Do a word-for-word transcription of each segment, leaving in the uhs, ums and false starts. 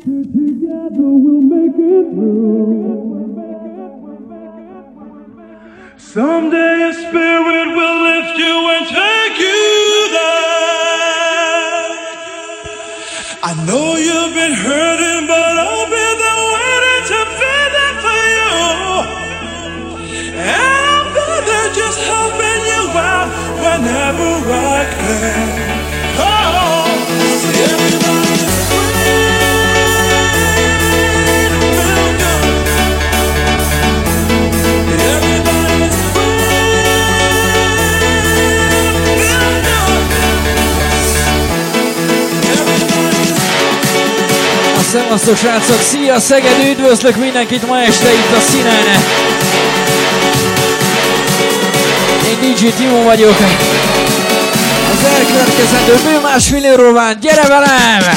Together we'll make it through. Someday a spirit will lift you and take you there. I know you've been hurting, but I'll be there waiting to be there for you. And I'll be there just helping you out whenever I can. Oh, see everybody. Szevasztok srácok! Szia Szeged! Üdvözlök mindenkit ma este itt a színen! Én dé dzsé Timo vagyok! Az elkövetkezendő bő másfél óra van, gyere velem!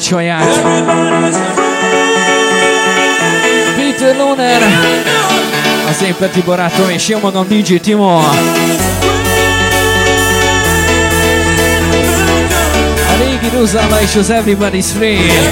Saját Peter Loner, az én Peti barátom és jó magam dé dzsé Timo. A régi Rosala és az Everybody's Free.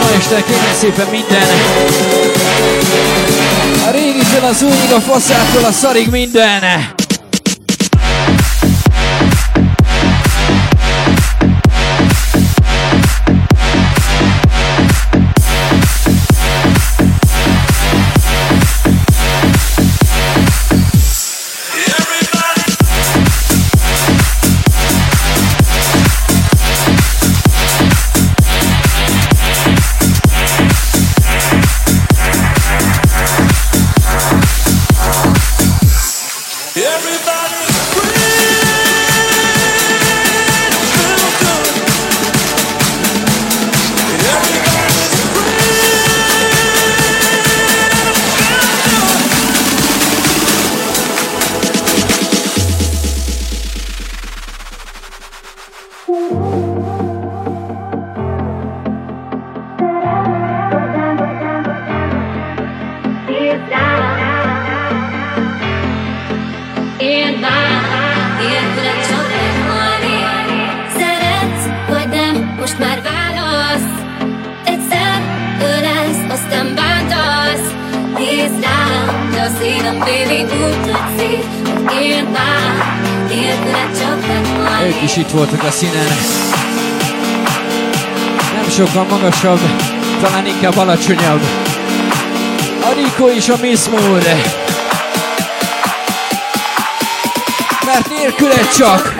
Ma este kérem szépen minden. A régitől, az újig, a faszától, a szarig minden. Sokkal magasabb, talán inkább alacsonyabb. A Rico és a Miss Moore. Mert nélküle csak.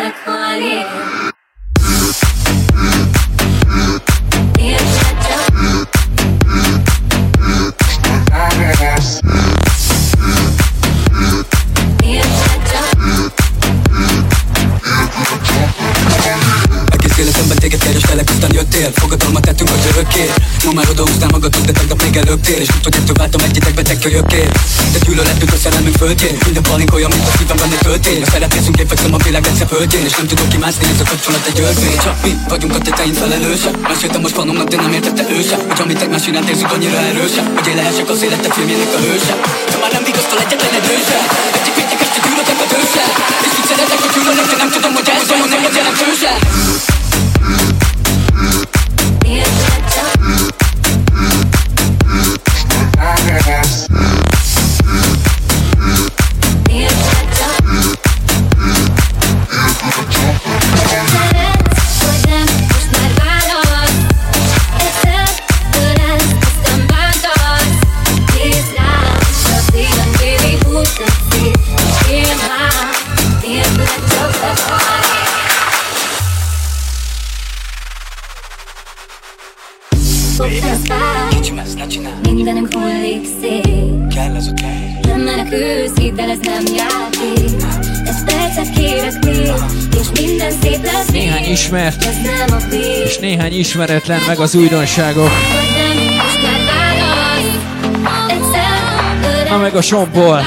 Ma már odaúztál magadhoz, de tegnap még előttél. És úgy, hogy ettől váltam egyetek beteg kölyökké. De gyűlölettünk a szellemünk földjén. Minden palink olyan, mint a szívem benne töltény. A szeretnézünk, én fekszem a világ egyszer földjén. És nem tudok kimászni, ez a kapcsolat egy öltmény. Csak mi vagyunk a tetein felelősek. Meséltem most vanomnak, de nem értette őse. Hogy amit egymás iránt érzünk annyira erőse, hogy én lehessek az életek filmjének a hőse. De már nem vigasztal egyetlen egy hőse. Egyik vittek, este gyűlöttek a tőse. És mit szeretek, hogy gyűlölnek, de nem tudom, hogy ez vajon neked jelentőse. az fáj. Kicsim, ezt ne csinál. Mindenem hullik szép. Kell az oké. Nem menekülsz, hidd el, ez nem játék. Ezt percet kérek még, és minden szép lesz még. Néhány ismert, és néhány ismeretlen, meg az újdonságok. Na meg a sompol.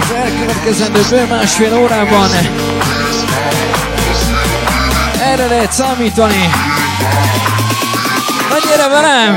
Az elkövetkezendő bő másfél órában erre lehet számítani. Na gyere velem!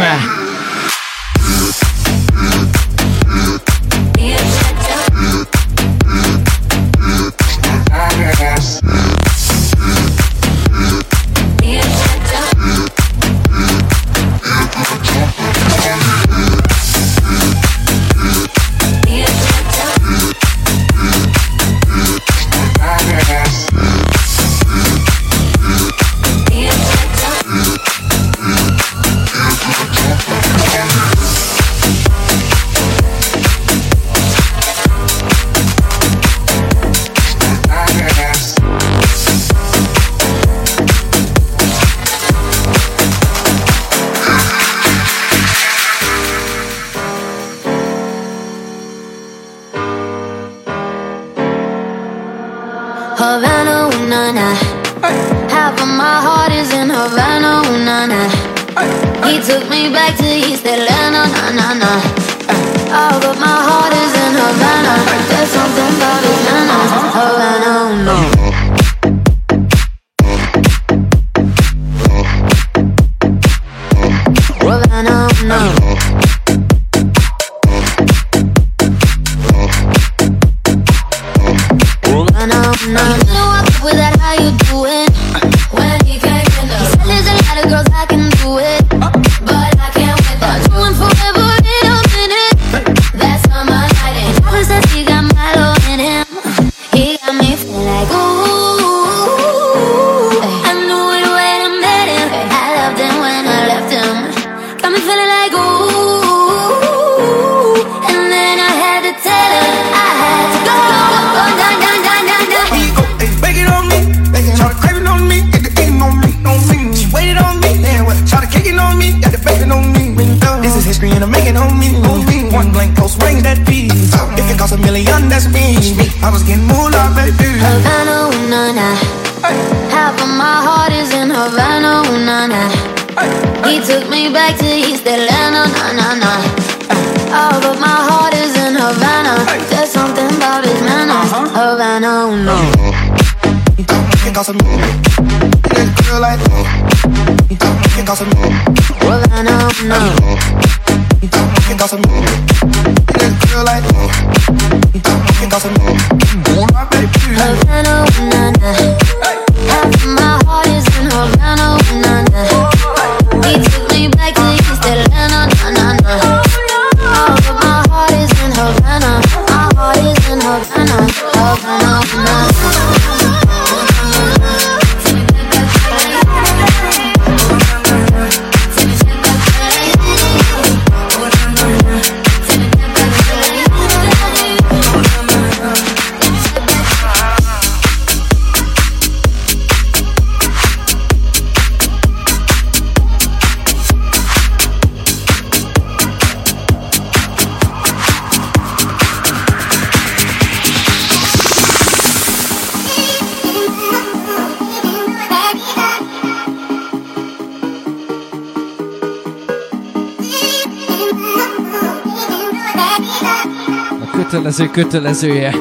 Kötelező kötelezője.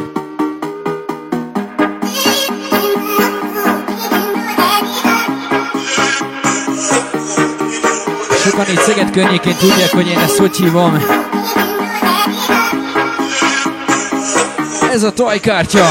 Sokan itt Szeged környékén tudják, hogy én ezt hogy hívom. Ez a trajkártya.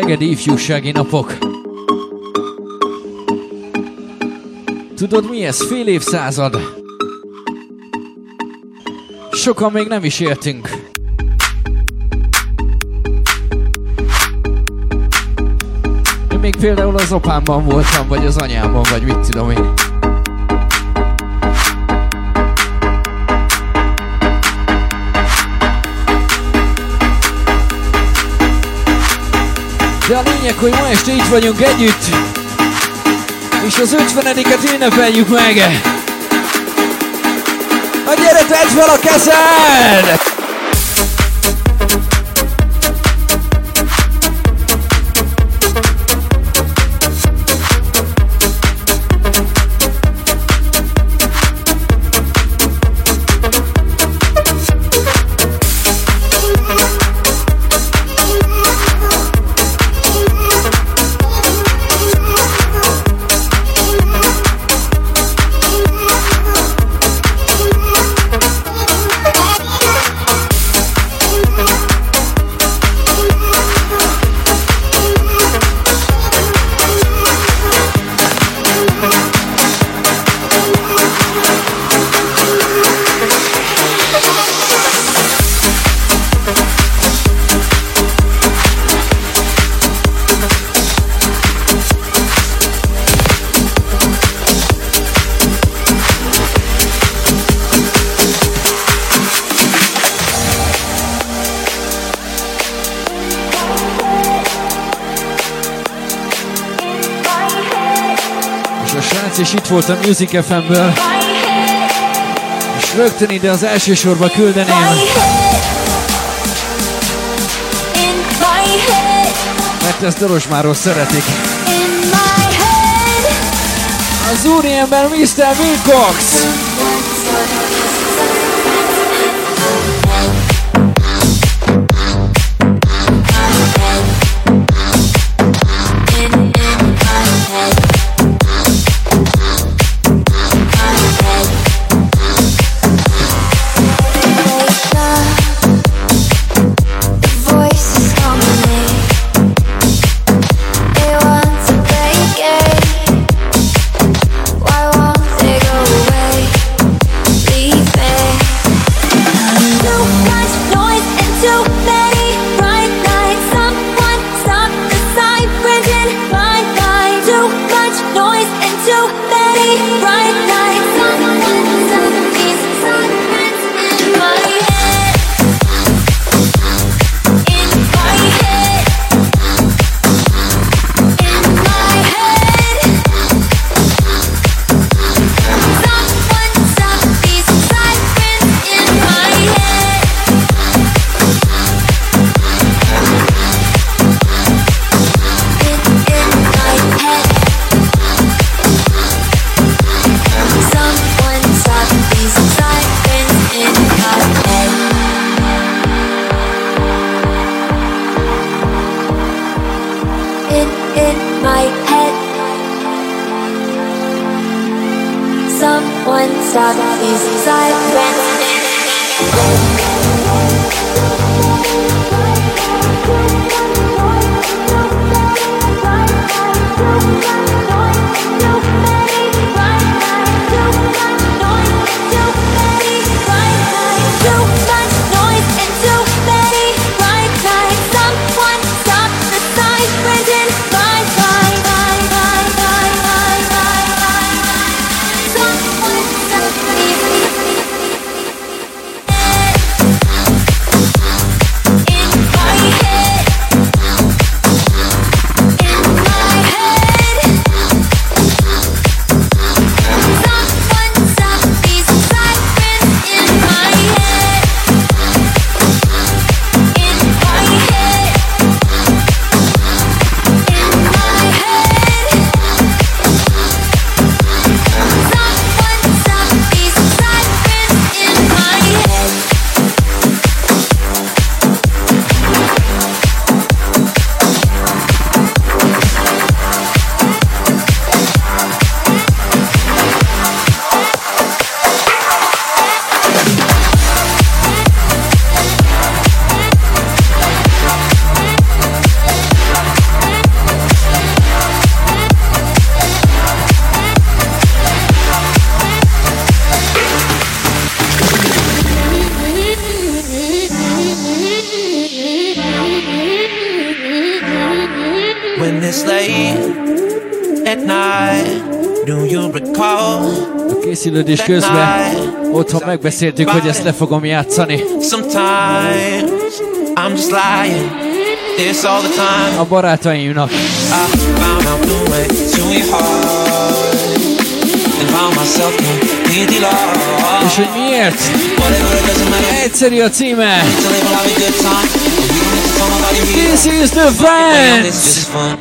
Szegedi ifjúsági napok. Tudod mi ez? Fél évszázad. Sokan még nem is értünk. Én még például az apámban voltam, vagy az anyámban, vagy mit tudom én. De a lényeg, hogy ma este itt vagyunk együtt, és az ötvenediket ünnepeljük meg! Na gyere, tedd fel a kezed! És itt volt a Music ef em-ből, és rögtön ide az első sorba küldeném, mert ezt Dorosmáról szeretik, az úriember miszter Wilcox. A készülődés közben otthon megbeszéltük, hogy ezt le fogom játszani. A barátaimnak. És hogy miért? Egyszerű a címe. This is the fans! It's just fun.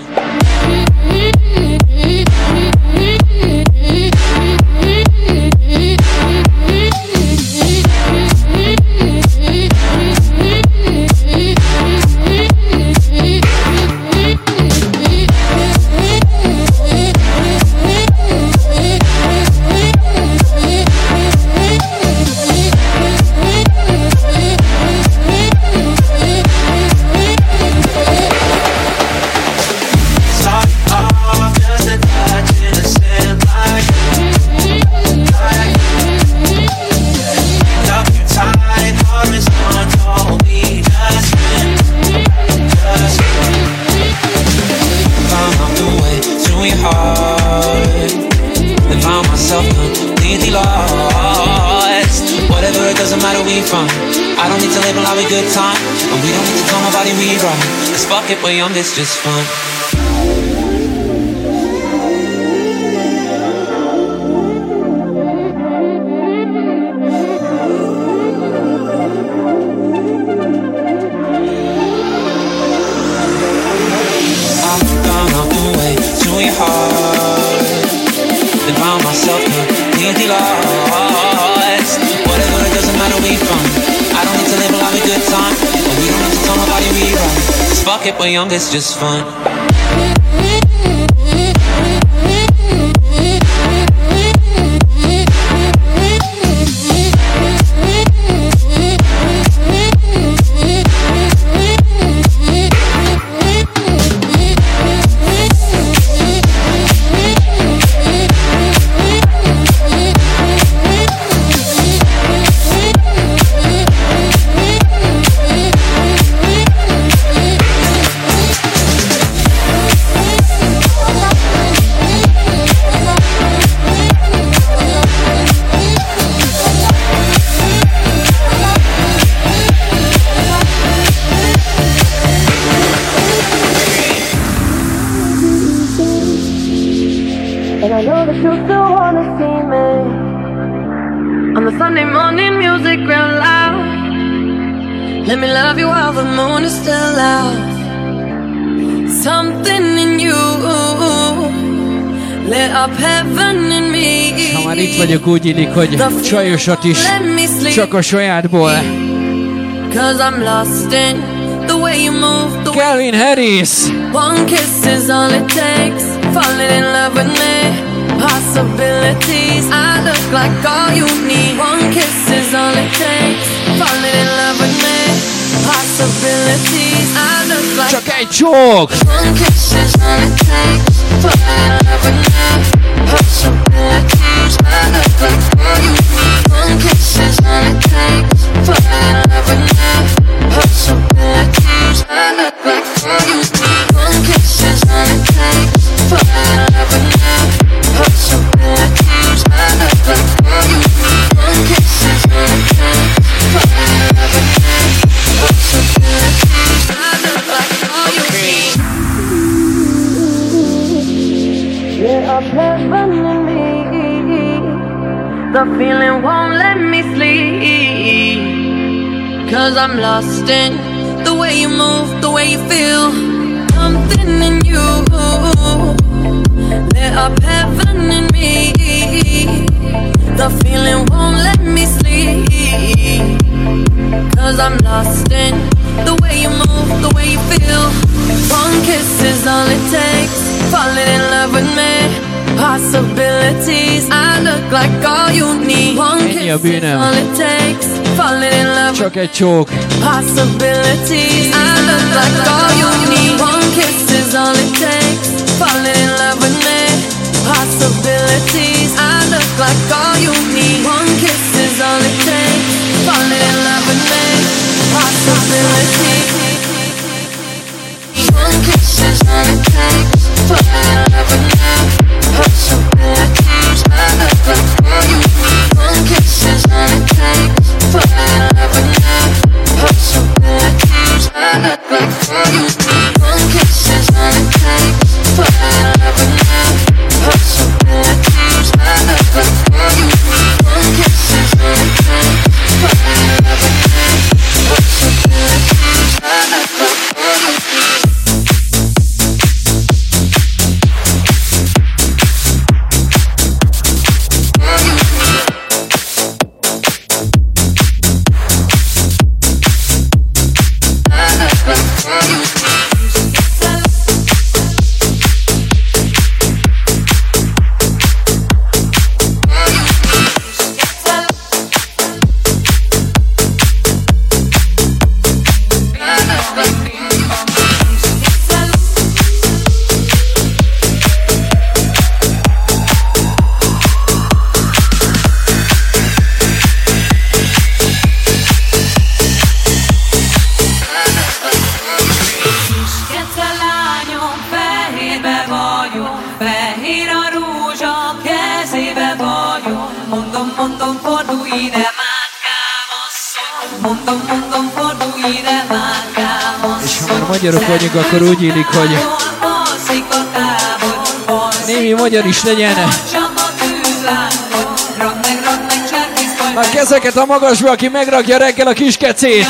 We're young, it's just fun. Vagyok úgy illik, hogy csajosat is, csak a sajátból. Calvin Harris! Csak egy csók! I'm lost in the way you move, the way you feel. Something in you lit up heaven in me. The feeling won't let me sleep. Cause I'm lost in the way you move, the way you feel. One kiss is all it takes. Falling in love with me. Possibilities, I look like all you need. One kiss is all it takes. Falling in love. Csak egy csók. Possibilities, I look like all you need. One kiss is all it takes. Falling in love with me. Possibilities, I look like all you need. One kiss is all it takes. Falling in love with me. Possibilities. One kiss is all it takes. fehér a rózsa, kezébe vagyok. Mondom, mondom, fordulj ide, mátkám asszony. Mondom, mondom, fordulj ide, mátkám asszony. És ha már magyarok vagyunk, akkor úgy illik, hogy némi magyar is legyen. A kezeket a magasba, aki megrakja reggel a kis kecét.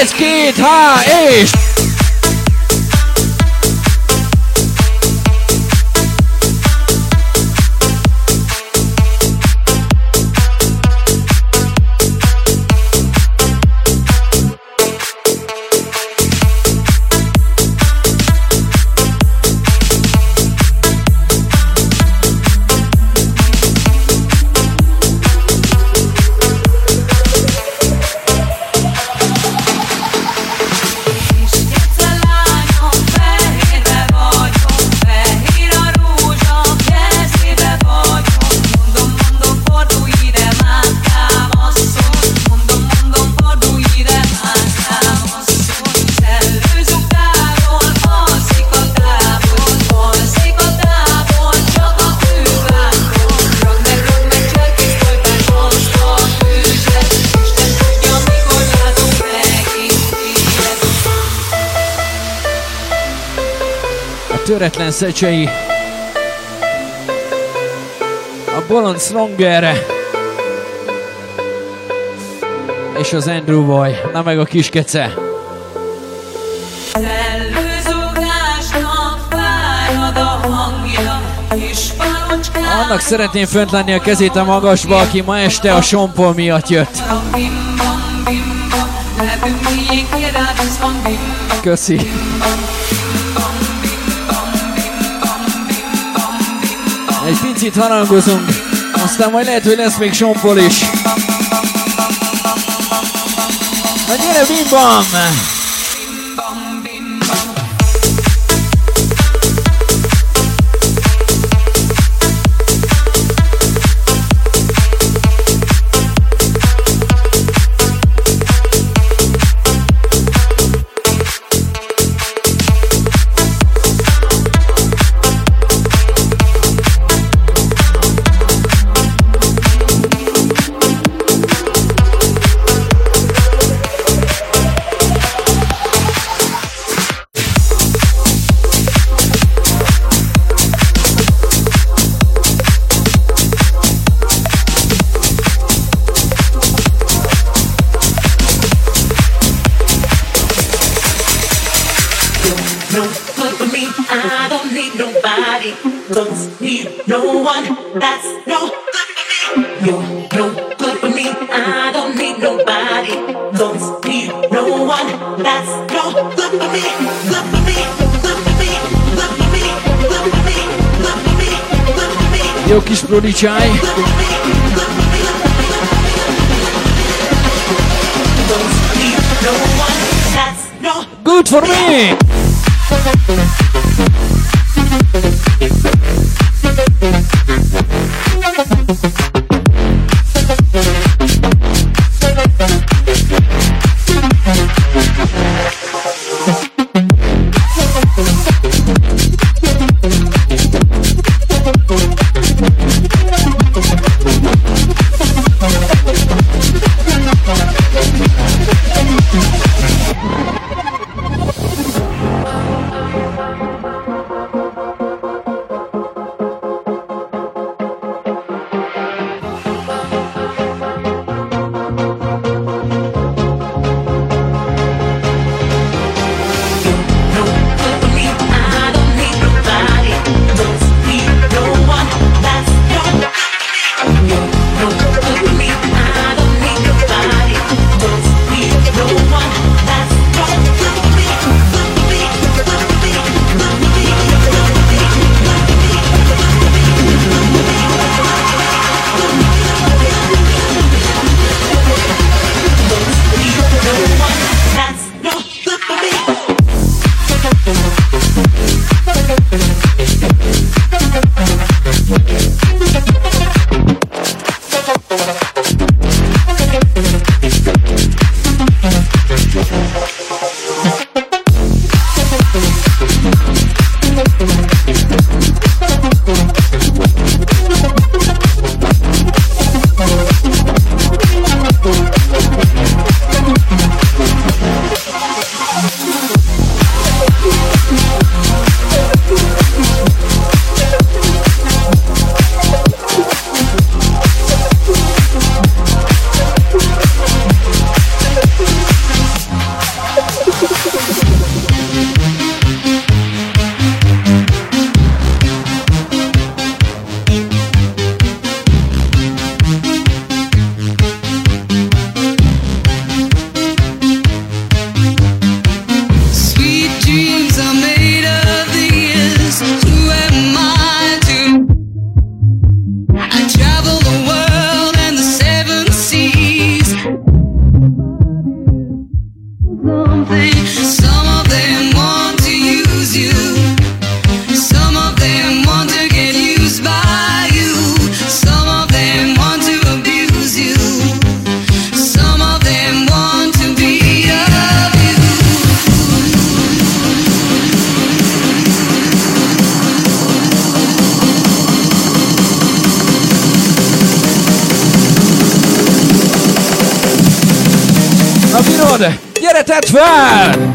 Ez két, há, és... Töretlen szecsei, a Bolond Stronger és az Andrew Boy, na meg a kis kece. Annak szeretném fönt lenni a kezét a magasba, aki ma este a sompol miatt jött. Köszi. Egy picit harangozunk, aztán majd lehet, hogy lesz még sompol is. Na gyere, bim-bam! Jó kis prodigsáj! Good for me! szabad! Gyereted fel!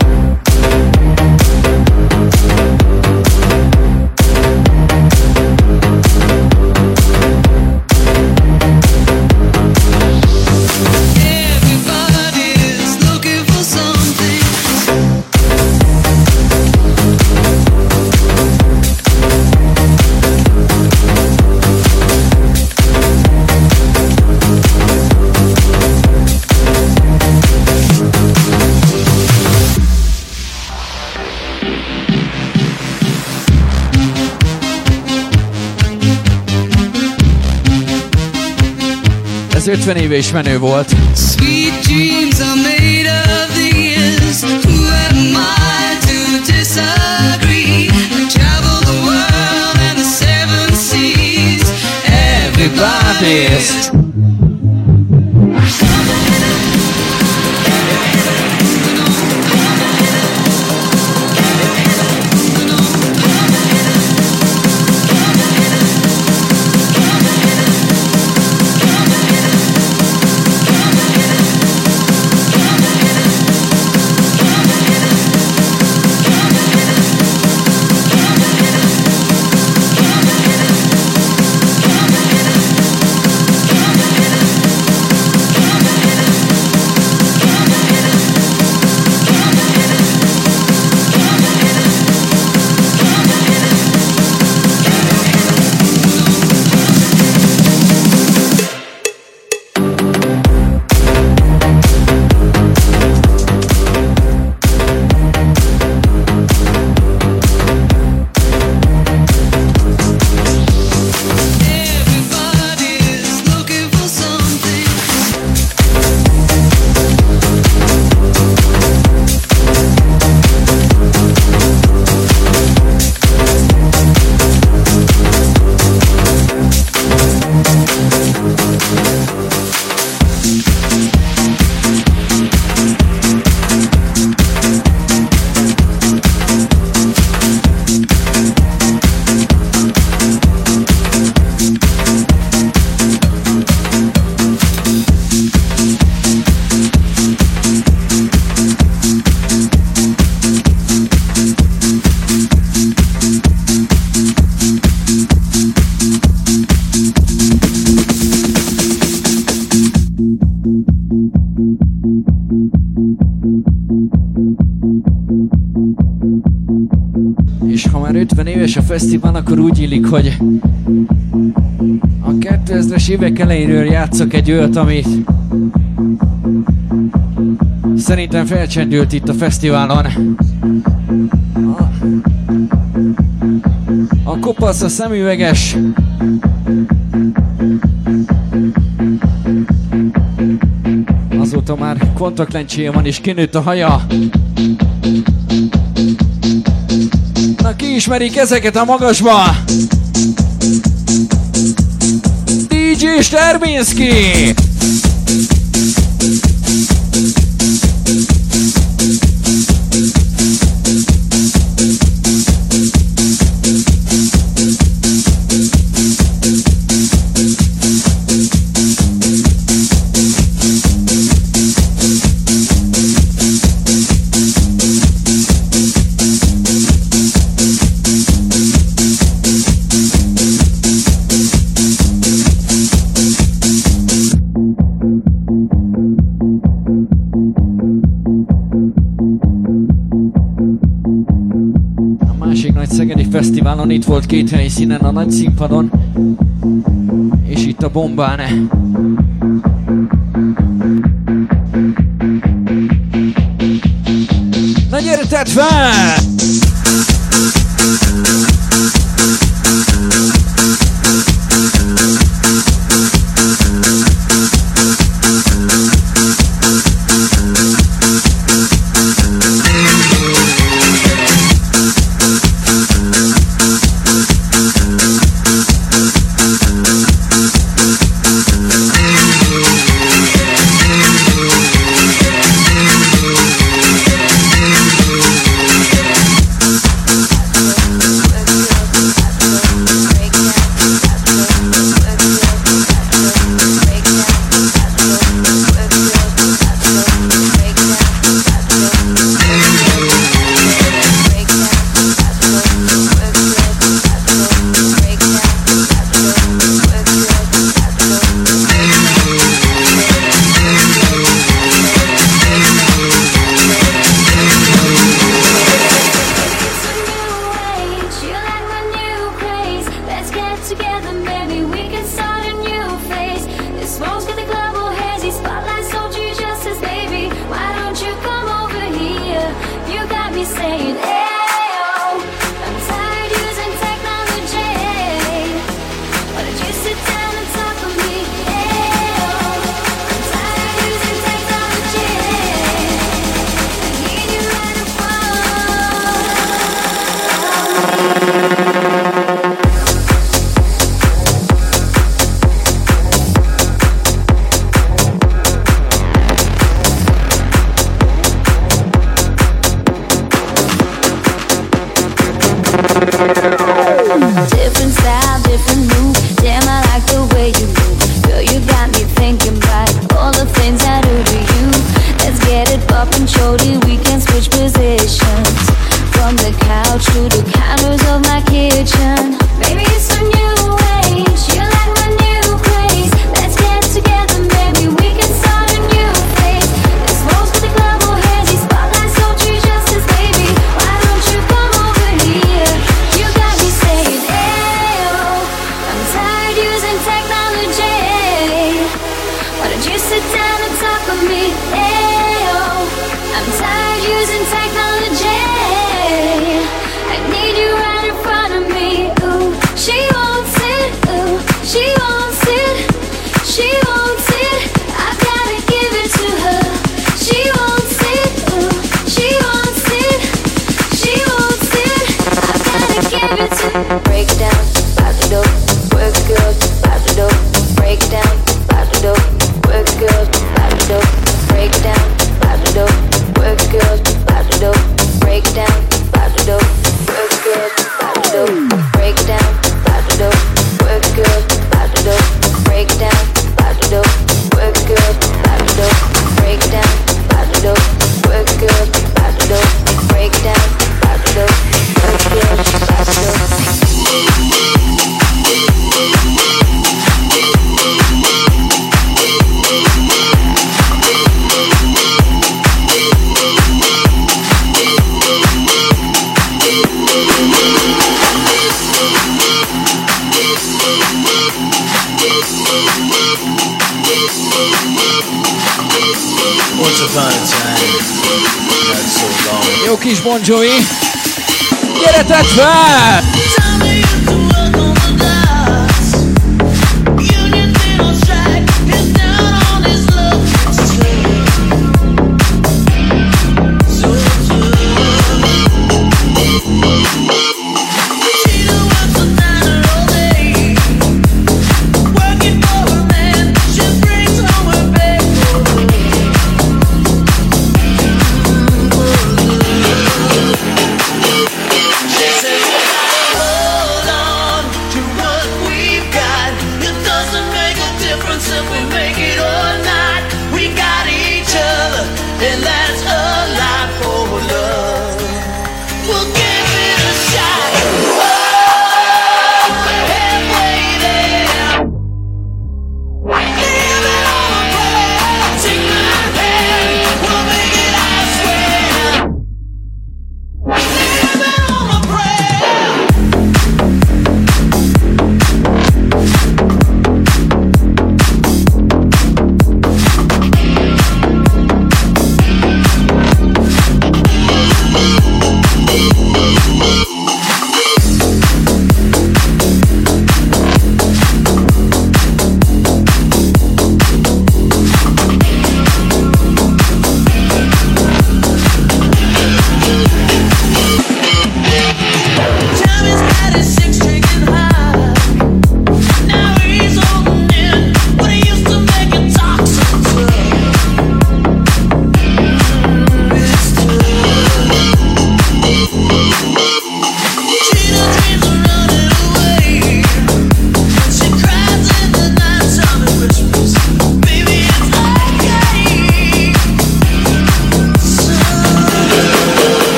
ötven éve is menő volt. Sweet dreams are made of these. Who am I to disagree? I travel the world and the seven seas. Everybody's fesztivál, akkor úgy illik, hogy a kétezres évek elejéről játszok egy olyat, amit szerintem felcsendült itt a fesztiválon. A kopasz, a szemüveges, azóta már kontaktlencséje van és kinőtt a haja. Ismerik ezeket a magasba? dé dzsé Sterbinski! Itt volt két helyszínen, a nagy színpadon és itt a bombán. Na gyere, tedd fel!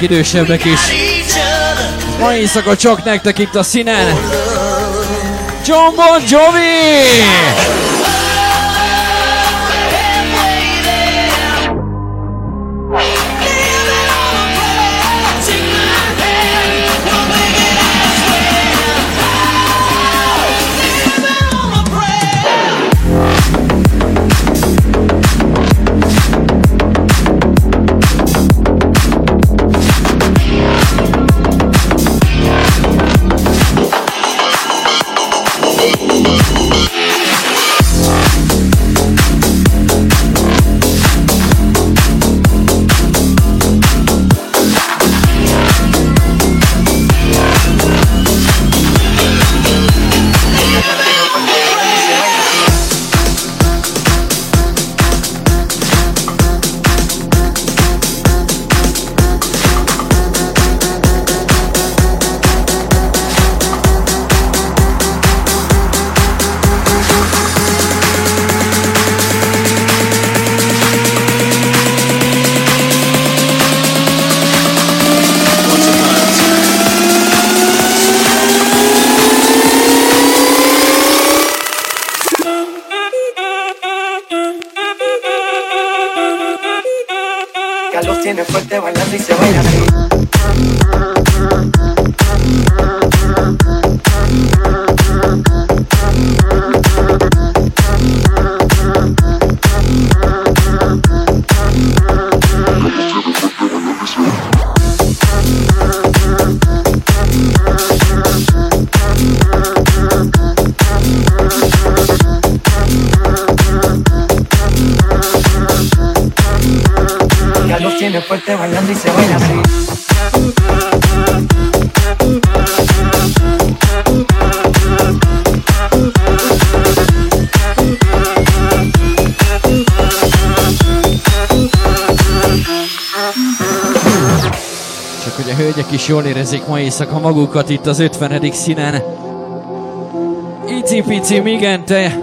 Idősebbek is. Ma éjszaka csak nektek itt a színen. John Bon Jovi! Calor tiene fuerte, bailando y se baila así. los tiene fuerte bailando y se baila así. Csak hogy a hölgyek is jól érezzék ma éjszaka magukat itt az ötvenedik színen. Icipici, igen, te!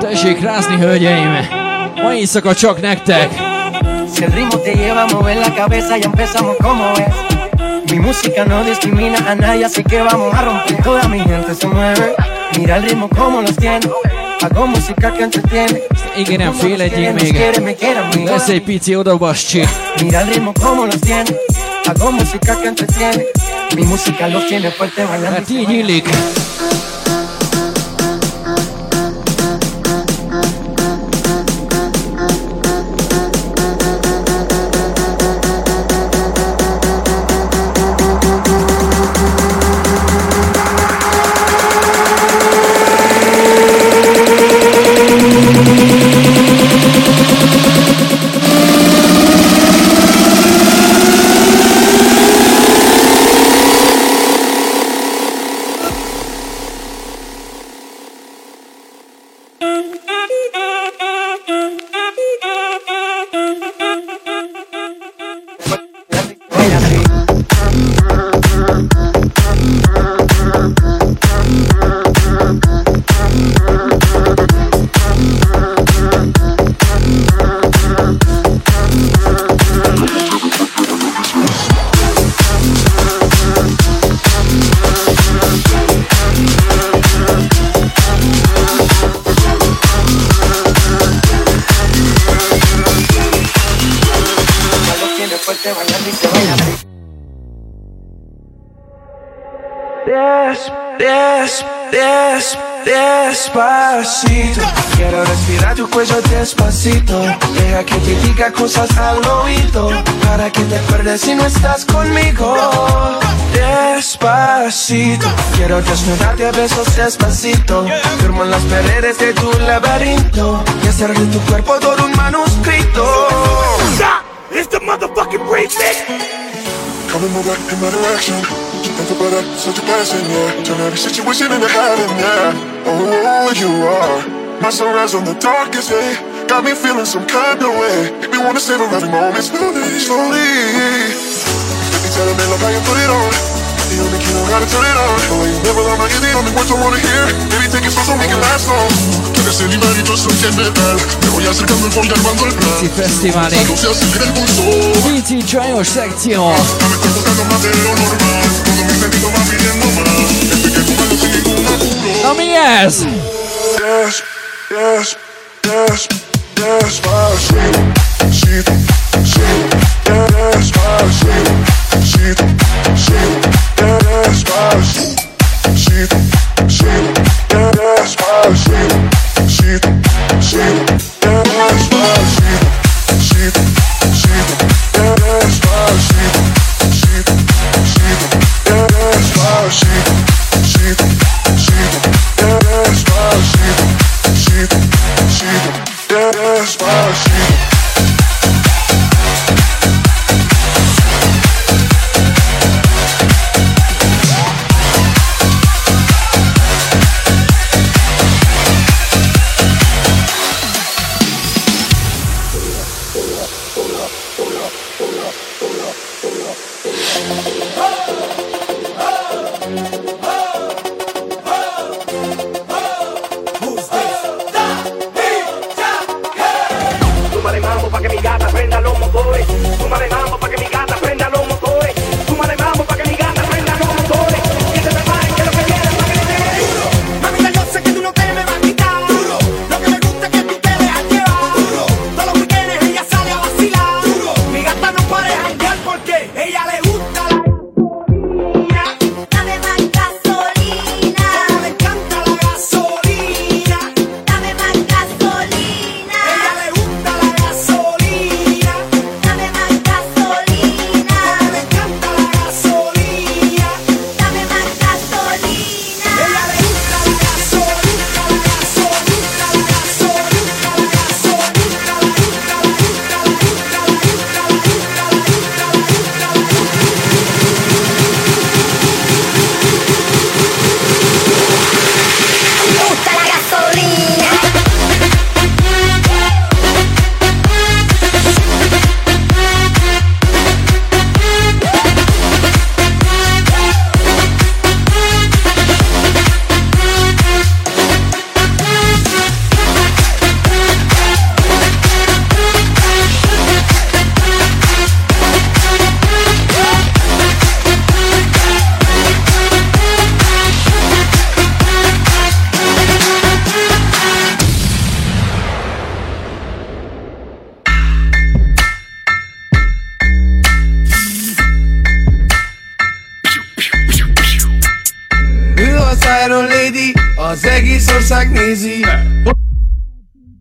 Tessék rázni, hölgyeim! Ma éjszaka csak nektek! Si el ritmo te lleva a mover la cabeza y empezamos como es. Mi música no discrimina a nadie, así que vamos a romper. Toda mi gente se mueve, mira el ritmo como los tiene. Hago música que entretiene. Igen, nem féledjék még! Lesz egy pici odabascsi! Mira el ritmo como los tiene. Hago música que entretiene. Mi música los tiene fuerte bailando. Hát így illik! Quiero respirar tu cuello despacito. Deja que te diga cosas al oído, para que te acuerdes si no estás conmigo. Despacito. Quiero desnudarte a besos despacito. Firmo en las paredes de tu laberinto y hacer de tu cuerpo todo un manuscrito. It's the motherfucking remix. Come and move in my direction. Don't think about it, such a blessing, yeah. Turn every situation into heaven, yeah. Oh, you are my sunrise on the darkest day. Got me feeling some kind of way. Make me wanna savor every moment slowly, slowly. Let me tell a man love how you put it on. The only key know how to turn it on. The way you never love my easy, only words I wanna hear. Baby, take it slow so we can last long. Que eres el imán y yo soy el metal. Me voy acercando y voy armando el plan. Bici Festival. Se acelera el pulso. Bici Chayos Sección. Ya me estoy tocando más de lo normal. Todo mi sentido va pidiendo más. Na mi ez? Yes, yes, yes, yes, despacito, despacito, despacito, despacito, despacito, despacito, despacito, Despacito. ország nézi.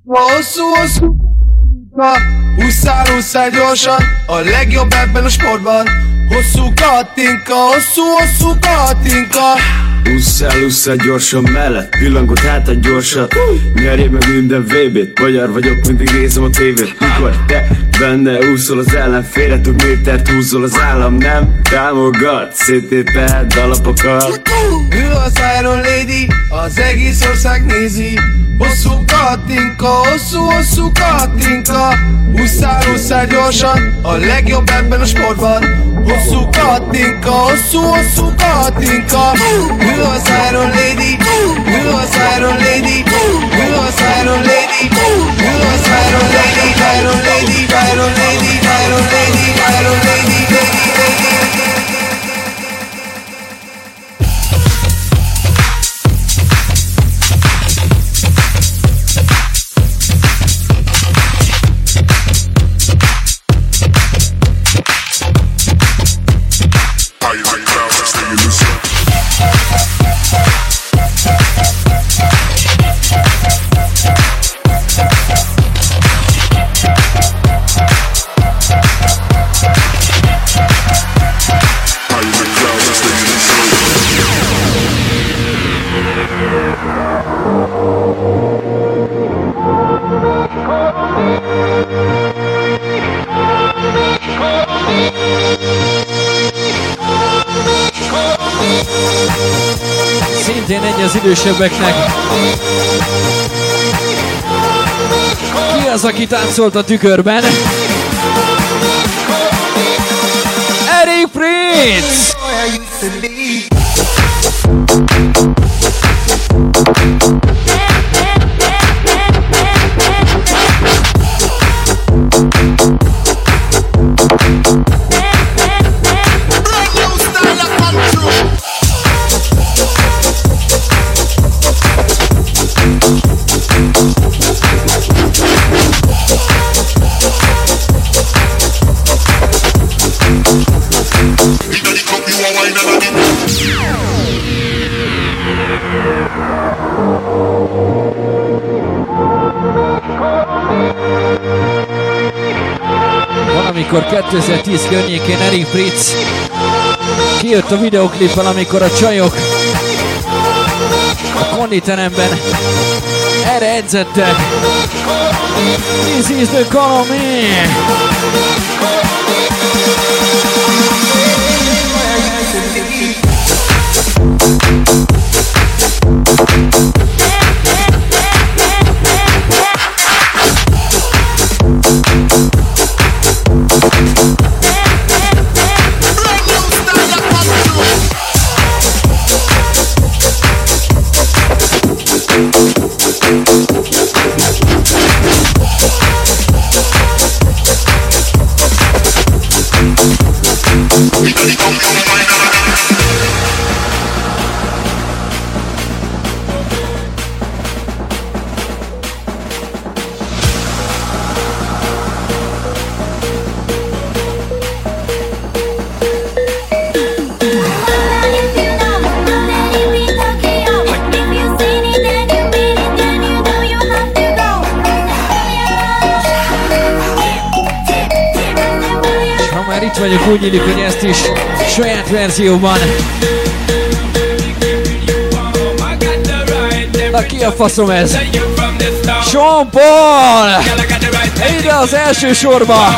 Hosszú-hosszú Katinka, huszárúszár gyorsan, a legjobb ebben a sportban. Hosszú Katinka, hosszú-hosszú Katinka. Ússzál, ússzál gyorsan mellett, villangot hát a gyorsat. Nyerjél meg minden vé bét, magyar vagyok, mindig nézem a tévét. Mikor te benne úszol az ellenfélre, több métert húzol az állam, nem támogat, szétépelhet alapokat. Ő az Iron Lady, az egész ország nézi. Hosszú Katinka, hosszú-hosszú Katinka. Ússzál, ússzál gyorsan, a legjobb ebben a sportban. Hosszú Katinka, hosszú-hosszú Katinka. Who was Iron Lady? Who was Iron Lady? Who was Iron Lady? Who was Iron Lady? Iron Lady, Iron Lady, Iron Lady, Iron Lady, Lady, Lady. Az idősebbeknek. Ki az, aki táncolt a tükörben? Eric Prydz! kétezer-tíz környékén Eric Prydz kijött a videóklipben, amikor a csajok a konditeremben erre edzettek. This is the economy. Vagyok, úgy illik, hogy ezt is saját verzióban. Na ki a faszom ez? Sean Paul! Ide az első sorba!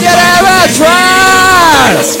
Gyere el, várj!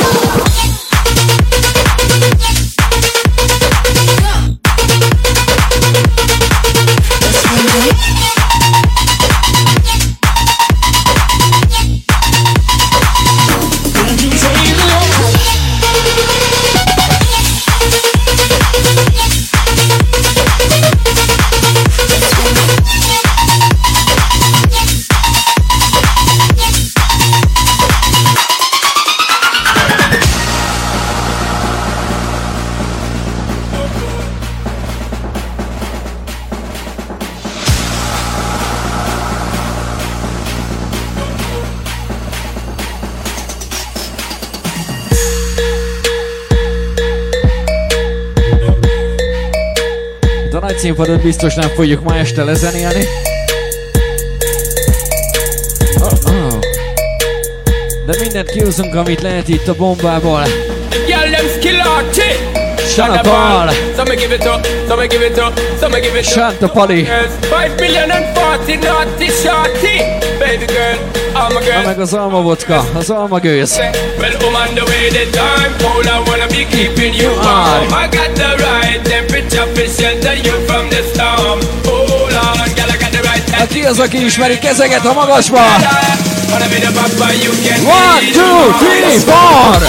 egy színpadot biztos nem fogjuk ma este lezenélni. De mindent kiúzunk, amit lehet itt a bombából. Shanta Pal! Shanta Pali! Na meg az almavodka, az almagőz! Hát ki az, aki ismeri kezeget a magasba? One, two, three, four!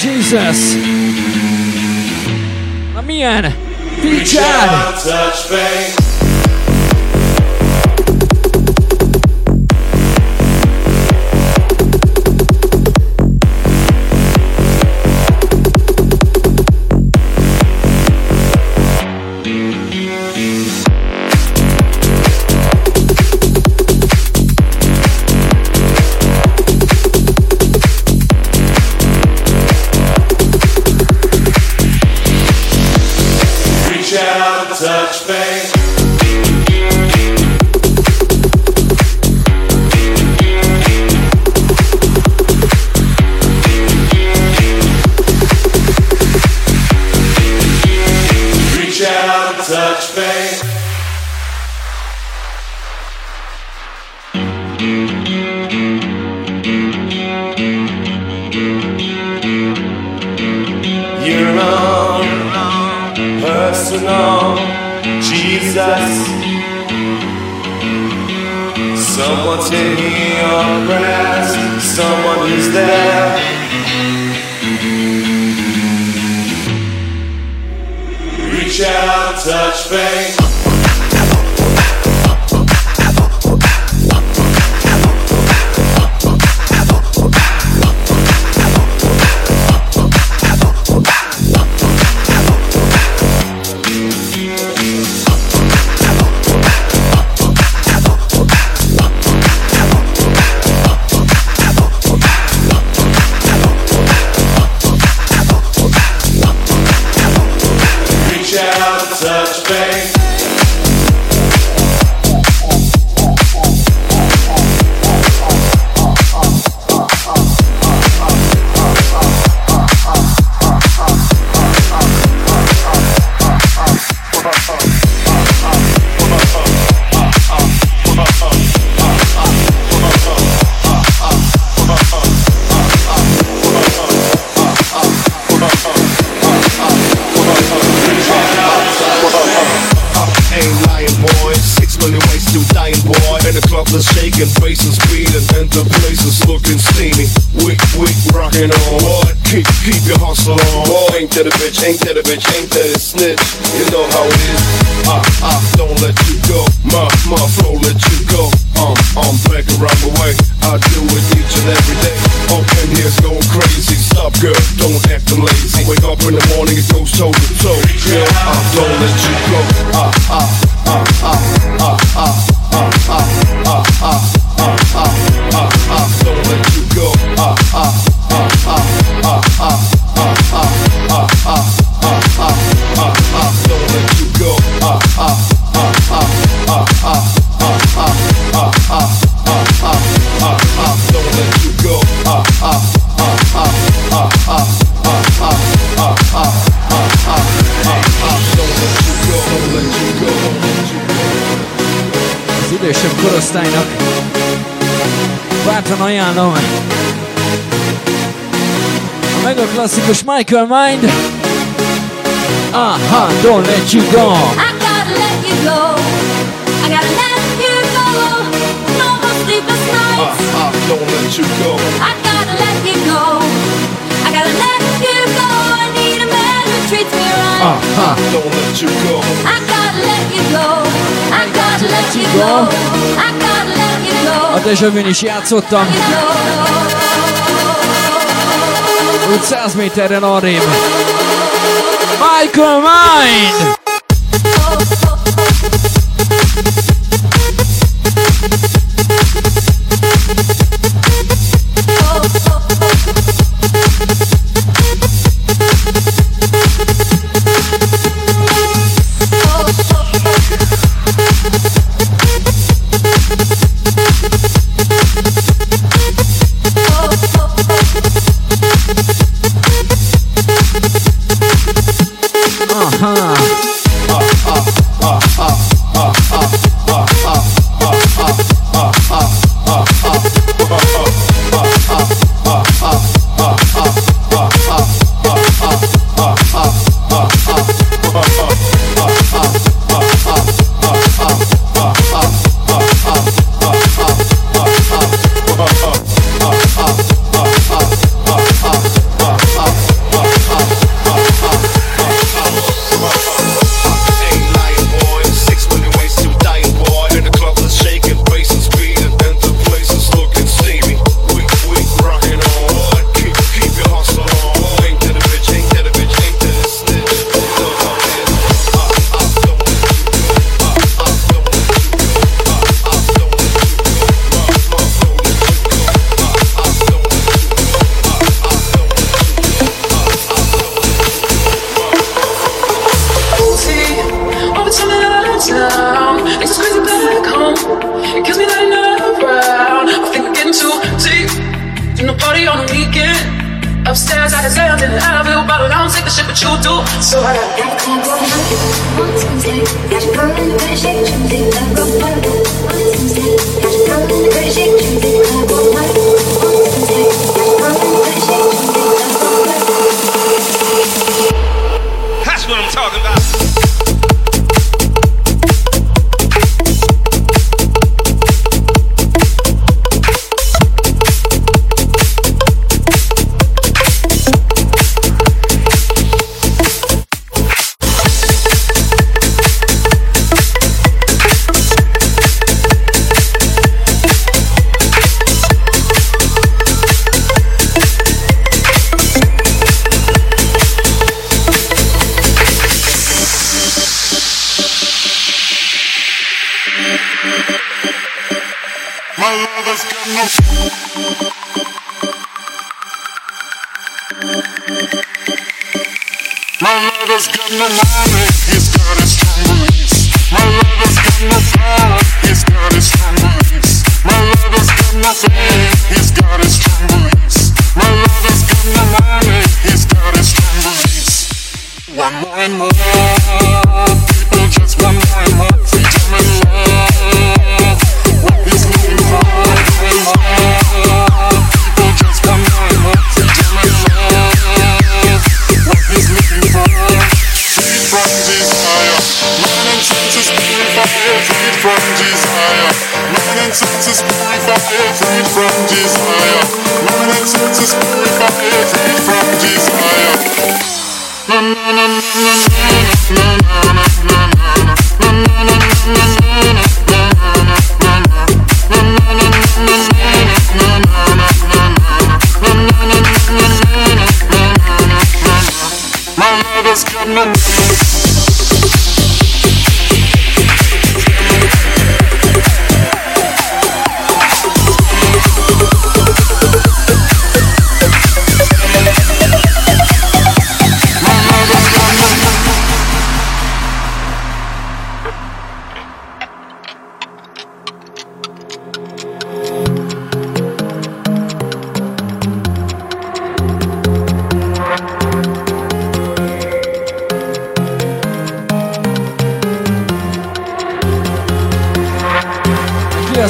Jesus. Na milyen? Ficsán! Don't let you go. Uh. idősebb korosztálynak bátran ajánlom. A mega klasszikus Michael Mind. Aha, don't let you go. I gotta let you go. I gotta let you go. No more sleepless nights. Aha, don't let you go. I gotta let you go. I gotta let you go. I need a man who treats me right. Aha, don't let you go. I gotta let you go. I gotta let you go. I gotta let you go. A Dezsavűn is játszottam. Úgy száz méterrel arrébb. Michael Mind!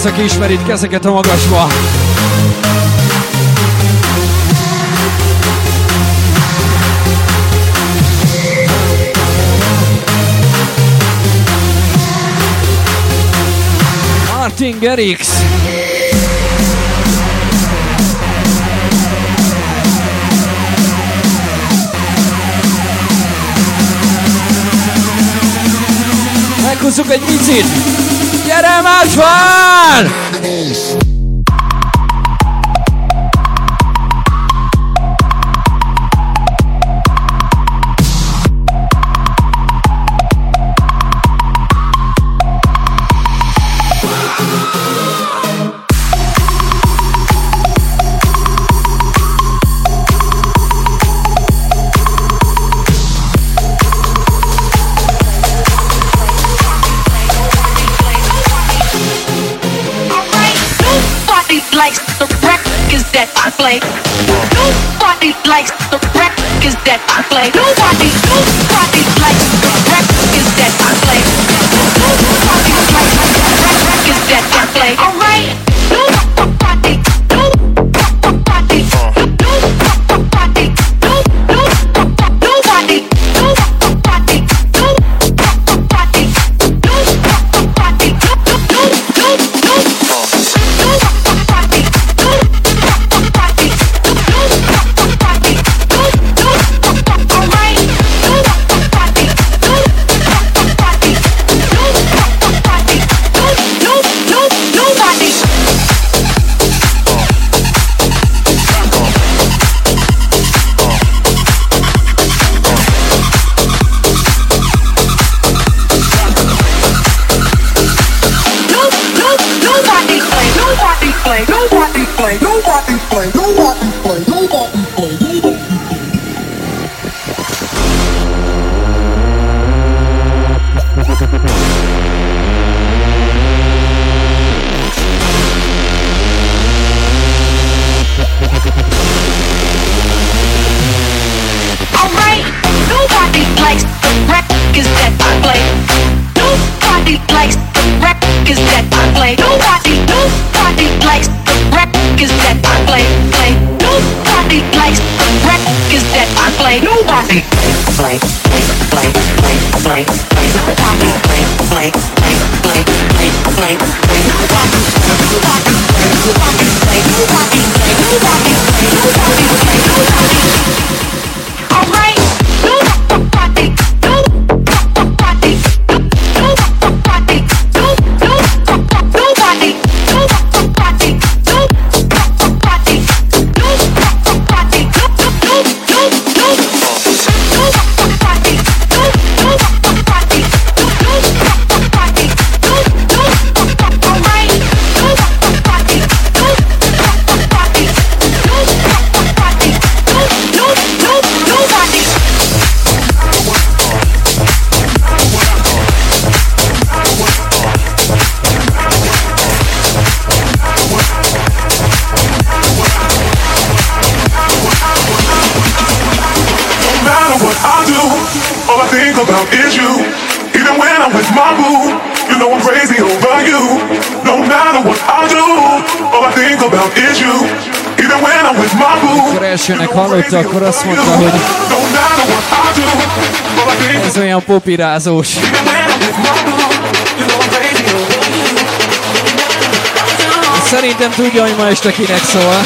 az, aki ismerik, kezeket a magasba. Martin Garrix. Meghúzzuk egy picit. Gyere már fel! Nobody likes the records that I play. Nobody, nobody likes the records that I play. Nobody likes the records that I play. All right. Nobody, nobody, nobody, nobody, nobody, nobody, nobody, nobody, nobody, nobody. Hallotta, akkor azt mondta, hogy ez olyan popirázós. Szerintem tudja, hogy ma este kinek szól.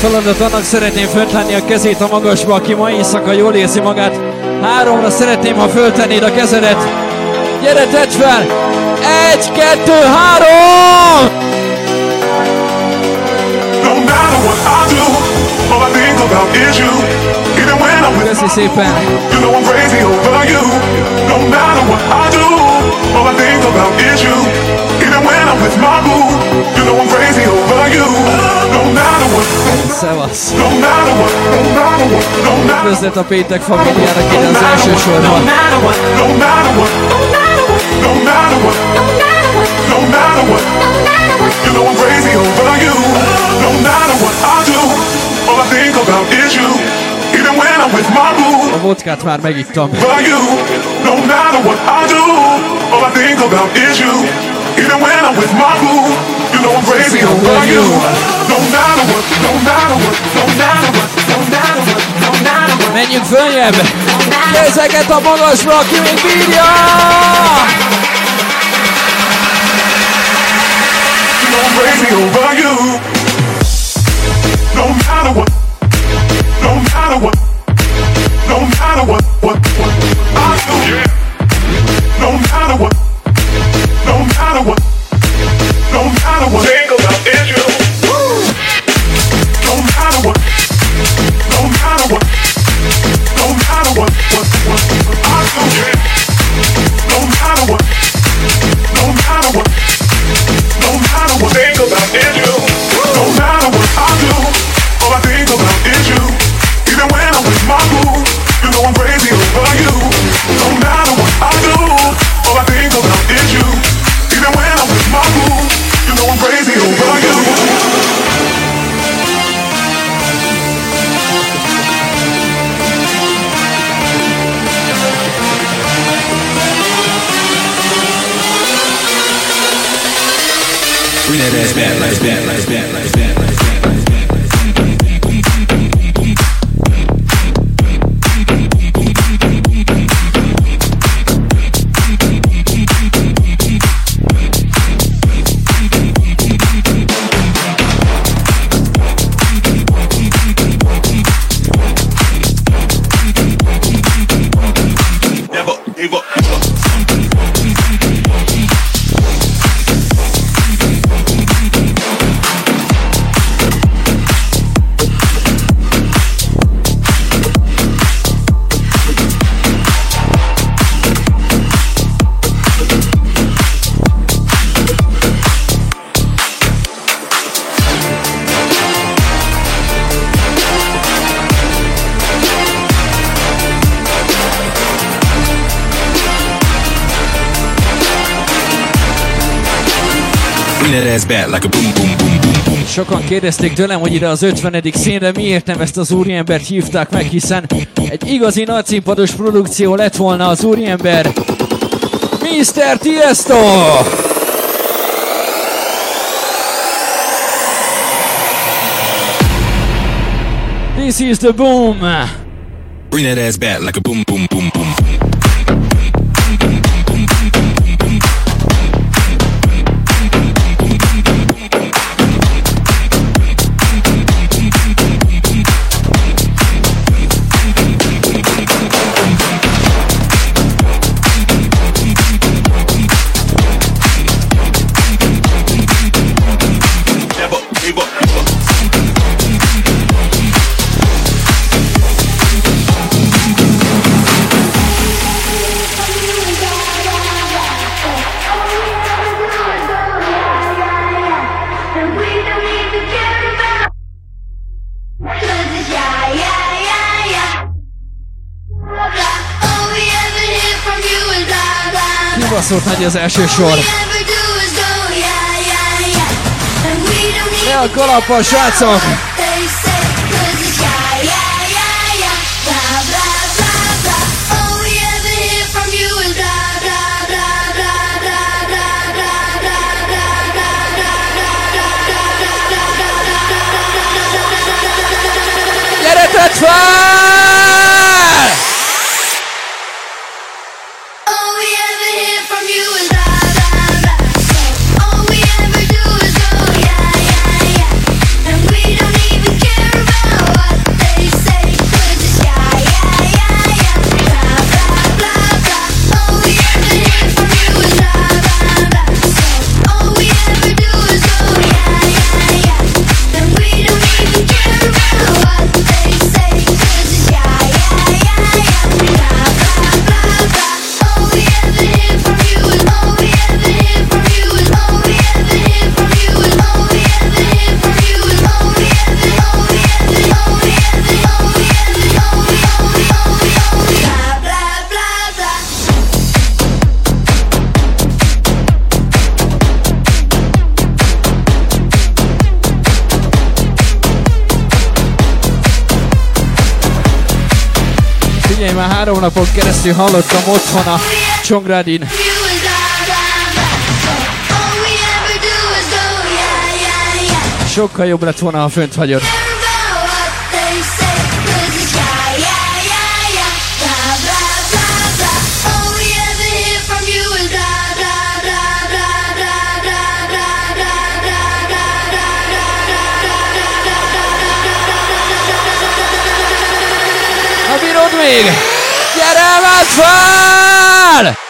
Feladat annak, szeretném föltenni a kezét a magasba, aki ma éjszaka jól érzi magát. Háromra szeretném, ha föltennéd a kezedet. Gyere, tedd fel! Egy, kettő, három! No matter what I do, all I think about is you. Even when I'm with you, you know I'm crazy over you. No matter what I do, all I think about is you. Even when I'm with my boo, you know I'm crazy over you. No matter what, no matter what, no matter what, no matter what, no matter what, no matter what, no matter what, no matter what. No matter what, no matter what, no matter what, you know I'm crazy over you. No matter what I do, all I think about is you. Even when I'm with my boo. A vodkát már megittam. No matter what I do, all I think about is you. Even when I'm with my boo, you know I'm crazy over you. No matter what, no matter what, no matter what, no matter what, no matter what. Menjünk följebb! Kézeket a magasra, ki még bírja! No crazy over you. No matter what, no matter what, no matter what, what, what I do. No matter what, no matter what, no matter what. Think about Israel. No matter what, no matter what, no matter what, what, what I do. No matter what, no matter what, no matter what. Think about Israel. No matter what I do, all I think about is you. Even when I'm with my boo, you know I'm crazy over you. No matter what I do, all I think about is you. Even when I'm with my boo, you know I'm crazy over you. We never as bad, as bad, as bad, as bad, as bad. Like boom, boom, boom, boom, boom. Sokan kérdezték tőlem, hogy ide az ötvenedik színre miért nem ezt az úriembert hívták meg, hiszen egy igazi nagy színpados produkció lett volna az úriember. miszter Tiësto! This is the boom! Bring that ass back like a boom, boom, boom, boom. Szólt nagy az első sor. Le a kalappal, srácok! Gyere, tedd fel! All we ever do is go, yeah, yeah, yeah. And we don't even care már három napon keresztül hallottam otthon a Csongradin. Sokkal jobb lett volna, ha fönt hagyod. Még! Gyere, vágd fel!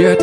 Jöhet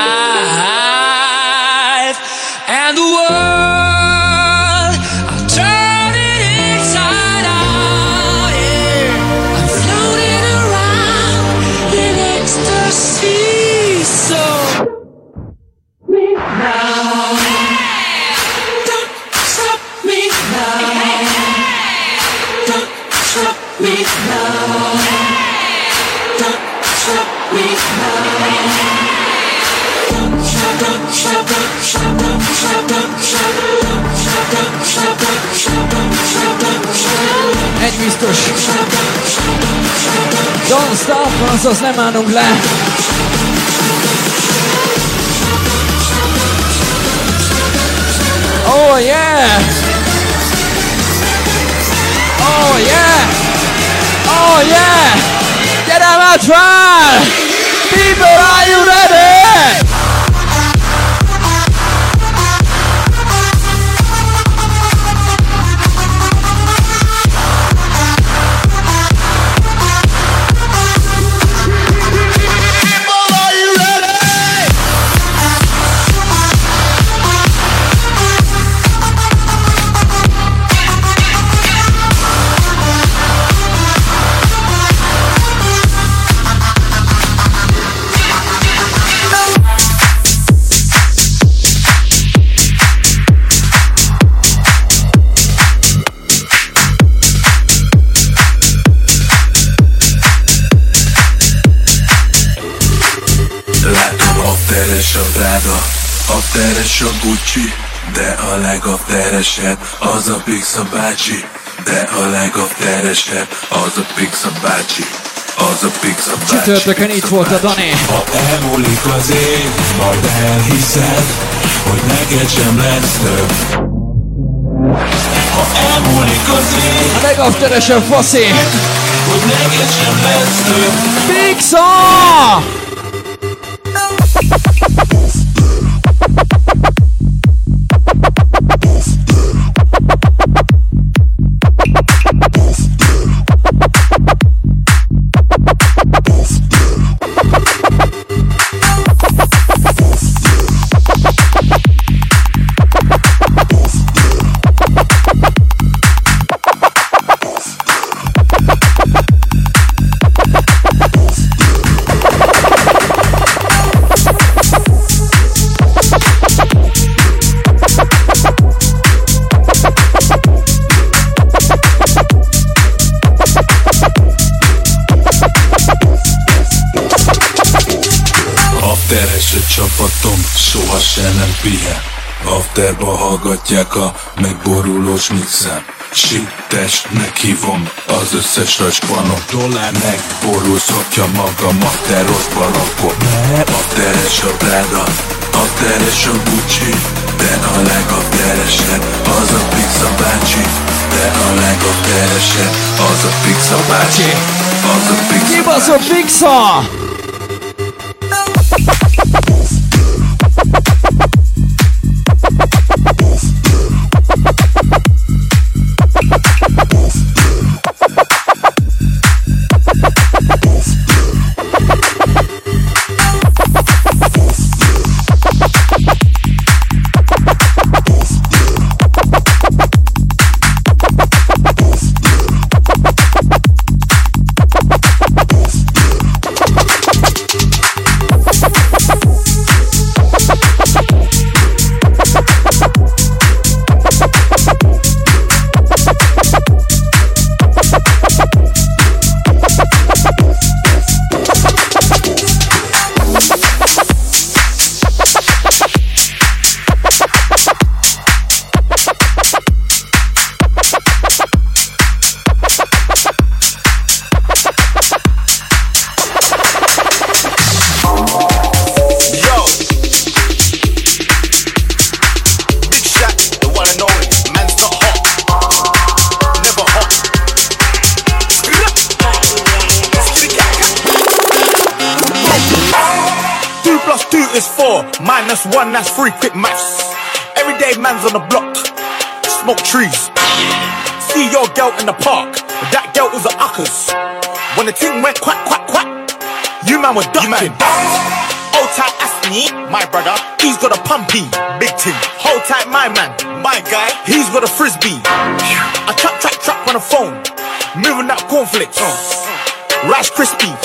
And the world, I'll turn it inside out. Yeah. I'm floating around in ecstasy. So now egy biztos, don't stop, azaz nem állunk le. Oh yeah! Oh yeah! Oh yeah! Gyere, vágd fel! People, are you ready? A teres a Gucci, de a legafteresebb az a Pixa bácsi, de a legafteresebb az a Pixa bácsi. az a pizza bácsi. Csütörtökön itt volt a Dani. Ha elmúlik az ég, majd elhiszed, hogy neked sem lesz több. Ha elmúlik az ég, a legafteresen faszi, hogy neked sem lesz több. Pizza! Csapatom soha se nem pihen. Afterba hallgatják a megborulós mixem. Sittesnek hívom az összes racspanom. Dollár megborulsz, hogyha magam afterosba rakom. Afteres a Prada, afteres a Gucci, de a legafteresebb az a Pizza bácsi. De a legafteresebb az a Pizza bácsi. Az a Pizza bácsi. Kibaszott Pizza! One that's free, quick maths. Everyday man's on the block, smoke trees. See your girl in the park, but that girl was a uckers. When the ting went quack, quack, quack, you man were ducking. Old tight Asni, my brother, he's got a pumpy, big ting. Hold tight my man, my guy, he's got a frisbee. I trap, trap, trap on the phone, moving that cornflakes, uh, Rice Krispies.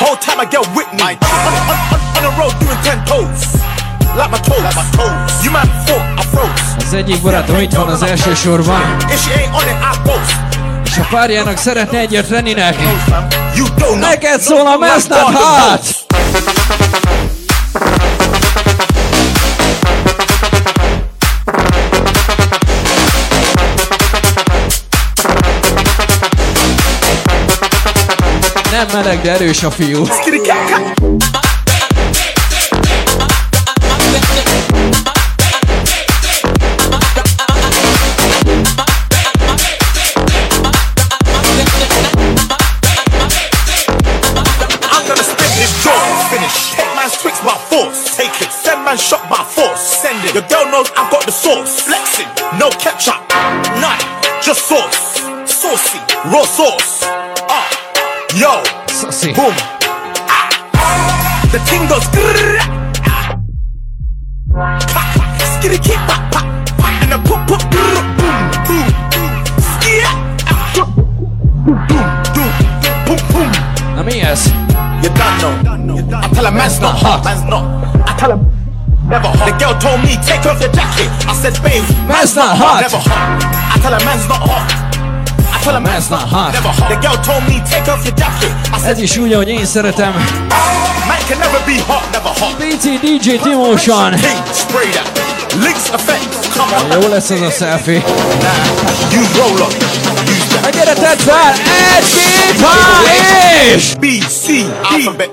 Whole time I girl with me, on, on, on, on the road doing ten toes. Like my toes, like my toes. You man thought I froze. Az egyik barátom itt van az első sorban. És a párjának szeretne egyet lenninek. Neked szól a mesznát hát! Nem meleg, de erős a fiú. Shot by force, send it. Your girl knows I've got the sauce. Flexing, no ketchup, none, just sauce. Saucy, raw sauce. Ah, uh, yo, saucy. Boom. Ah, ah. The ting goes grrrr. Ah, skitty kick, pop, pop, pop, and a pop, pop, grrrr, boom, boom, boom, skitty, ah, boom, boom, boom, boom. I mean yes. You done know. I tell a man's not hot. Man's not. I tell him. Never hot. The girl told me take off your jacket. I said babe, man's not hot. Never hot. I tell her man's not hot. I tell her man's not hot. Never hot. The girl told me take off your jacket. I said babe, man's not hot. I said babe, man can never be hot, never hot. dé jé Timo Sean. Spray that. Links effect. Come on. Jó lesz ez a selfie. You roll up. Use that. ezzel egyéb-hál és B C D.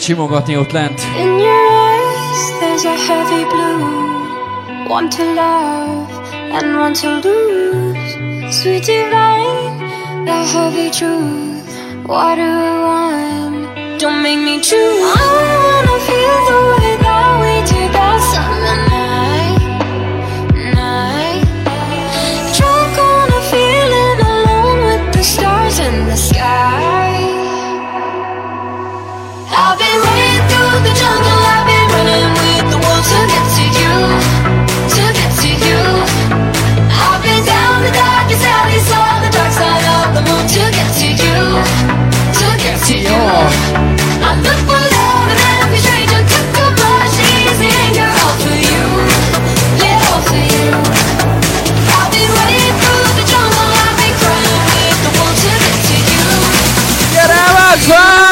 Simogatni ott lent. In your eyes there's a heavy blue, one to love and one to lose. Sweet divine, the heavy truth, water wine. Don't make me choose. I wanna feel the way that we did that summer night, night. Drunk on a feeling alone with the stars in the sky. I've been running through the jungle, I've been running with the wolves to get to you, to get to you. I've been down the darkest alley, saw the dark side of the moon to get to you, to get to you. I look for love and every stranger took a brush, she's the anger all for you, yeah, all for you. I've been running through the jungle, I've been crying with the wolves to get to you. Get out of time!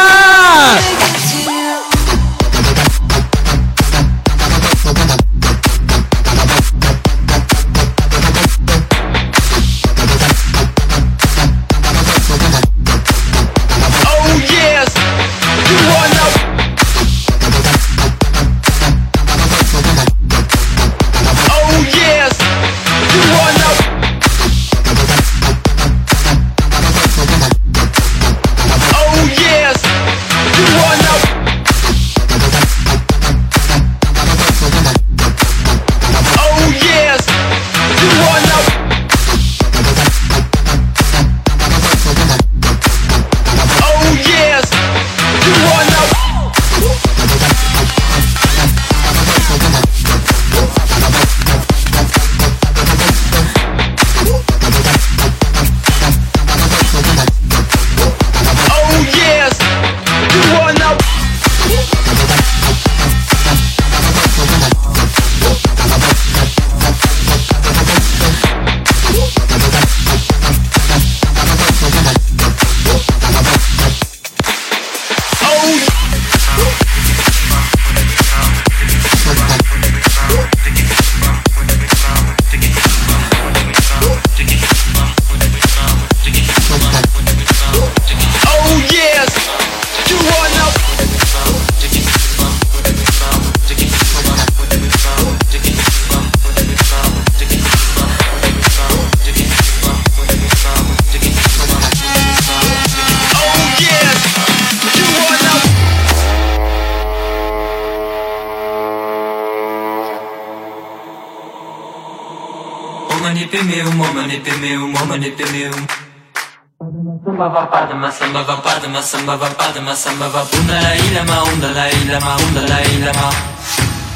Samba va padma, samba va padma, samba va bunda la ilama, unda la ilama, unda la ilama.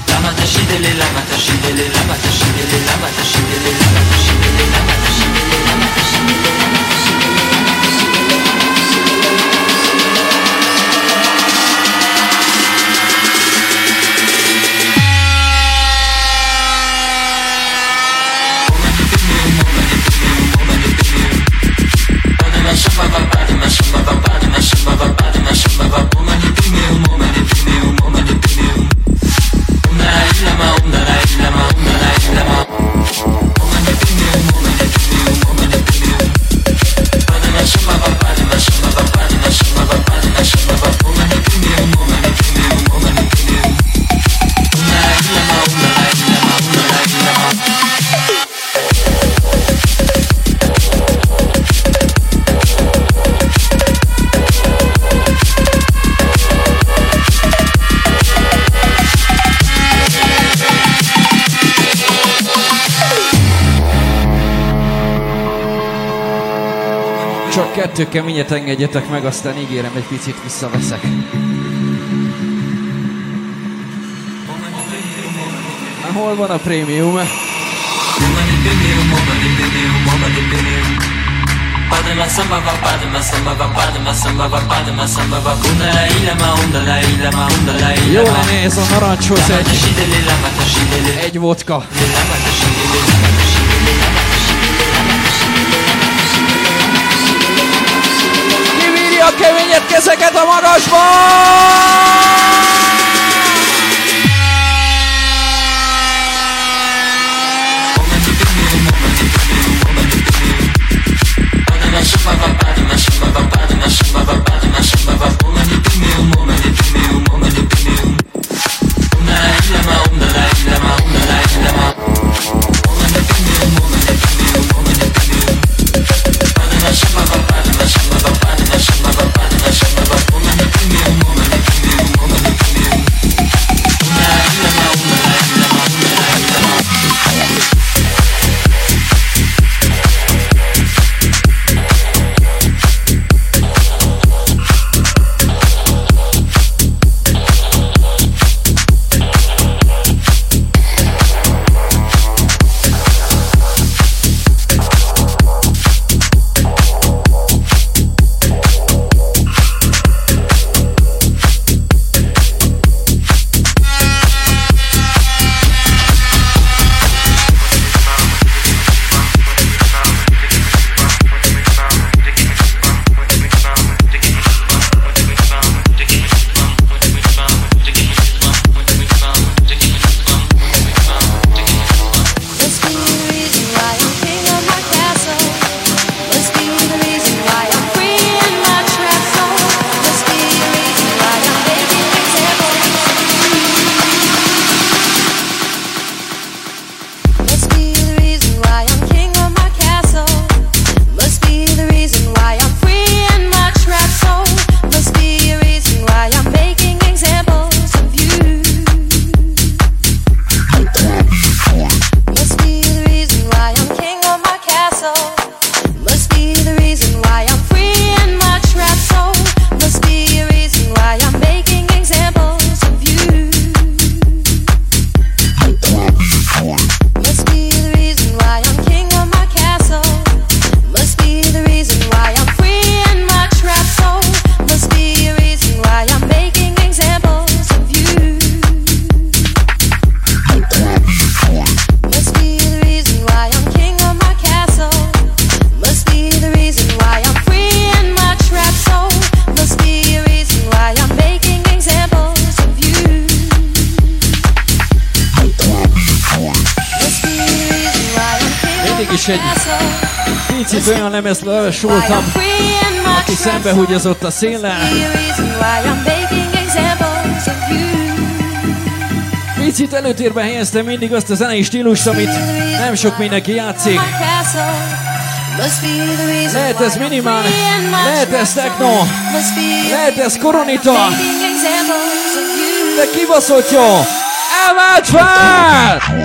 Lama tashidele, lama tashidele, lama tashidele, lama tashidele, lama tashidele, lama tashidele, lama tashidele, lama Csak kettő keményet engedjetek meg, aztán ígérem, egy picit visszaveszek. Hol van a prémium? Padma samba va, padma samba va, padma samba va, padma samba va. Undala ilama, undala ilama, undala ilama. Jó néz, a narancshoz egy, egy vodka. Kivírja a keményet, kezeket a marasba! Ezt levesoltam, aki szembehúgyozott a széllel. Picit előtérbe helyeztem mindig azt a zenei stílust, amit nem sok mindenki játszik. Lehet ez minimál, lehet ez techno, lehet ez koronita, de kibaszott jó! Elvált fel!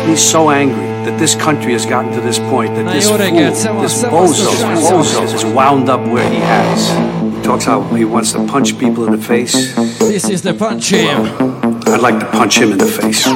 makes me so angry that this country has gotten to this point, that this fool, this bozo, bozo is wound up where he has. He talks how he wants to punch people in the face. This is the punch him. I'd like to punch him in the face.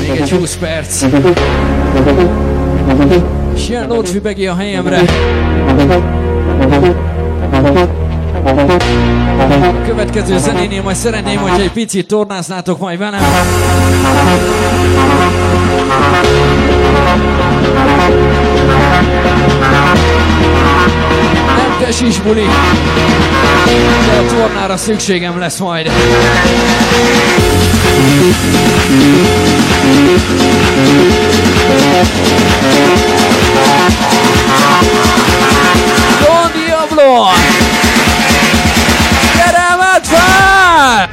Még egy húsz perc. És jön Lotfi Begi a helyemre. A következő zenénél majd szeretném, hogyha egy picit tornáznátok majd velem. Nem tessis buli, de a tornára szükségem lesz majd. Don Diablo! Keremet fel!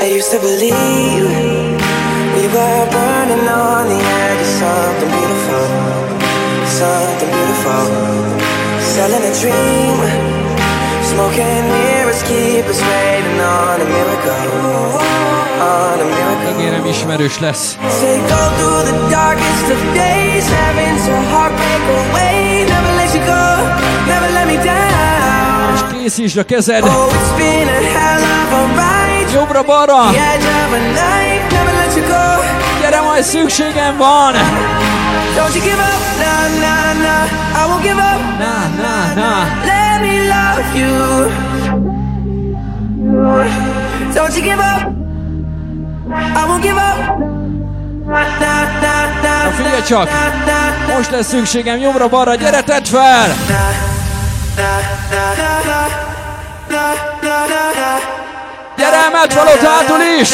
I used to believe we were burning on the edge of something beautiful, something beautiful. Selling a dream, smoking mirrors keep us waiting on a miracle, on a miracle. Megérem ismerős lesz. Say go through the darkest of days, heaven's a heartbreak away. Never let you go, never let me down. És készítsd a kezed. Oh, it's been a hell of a ride. Jobbra-balra! Gyere, majd szükségem van! Na, na, na! Na, figyelj csak! Most lesz szükségem, jobbra-balra, gyere, tedd fel! Gyere, mert van ott hátul is!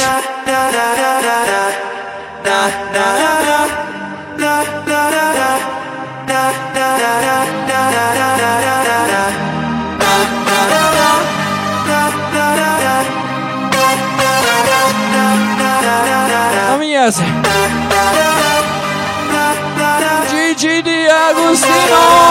Na mi ez? Gigi Di Agostino!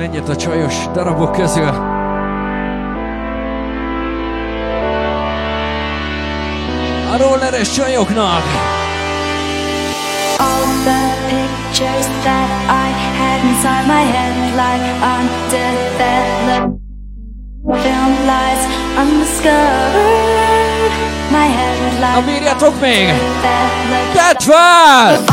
Egyet a csajos darabok közül. A rolleres csajoknak! All the pictures that I had inside my head like undeveloped film lies undiscovered. My head like Amírjátok még! That one!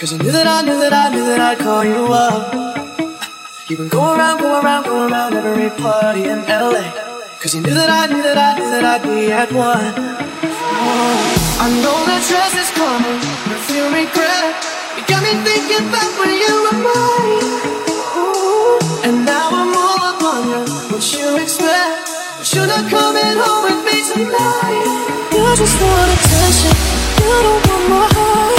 Cause I knew that I knew that I knew that I'd call you up. You've been going around, going around, going around every party in L A. Cause you knew that I knew that I knew that I'd be at one. Oh, I know that stress is coming, but you regret it. You got me thinking back when you were mine. Ooh, and now I'm all up on you. What you expect? But you're not coming home with me tonight. You just want attention. You don't want my heart.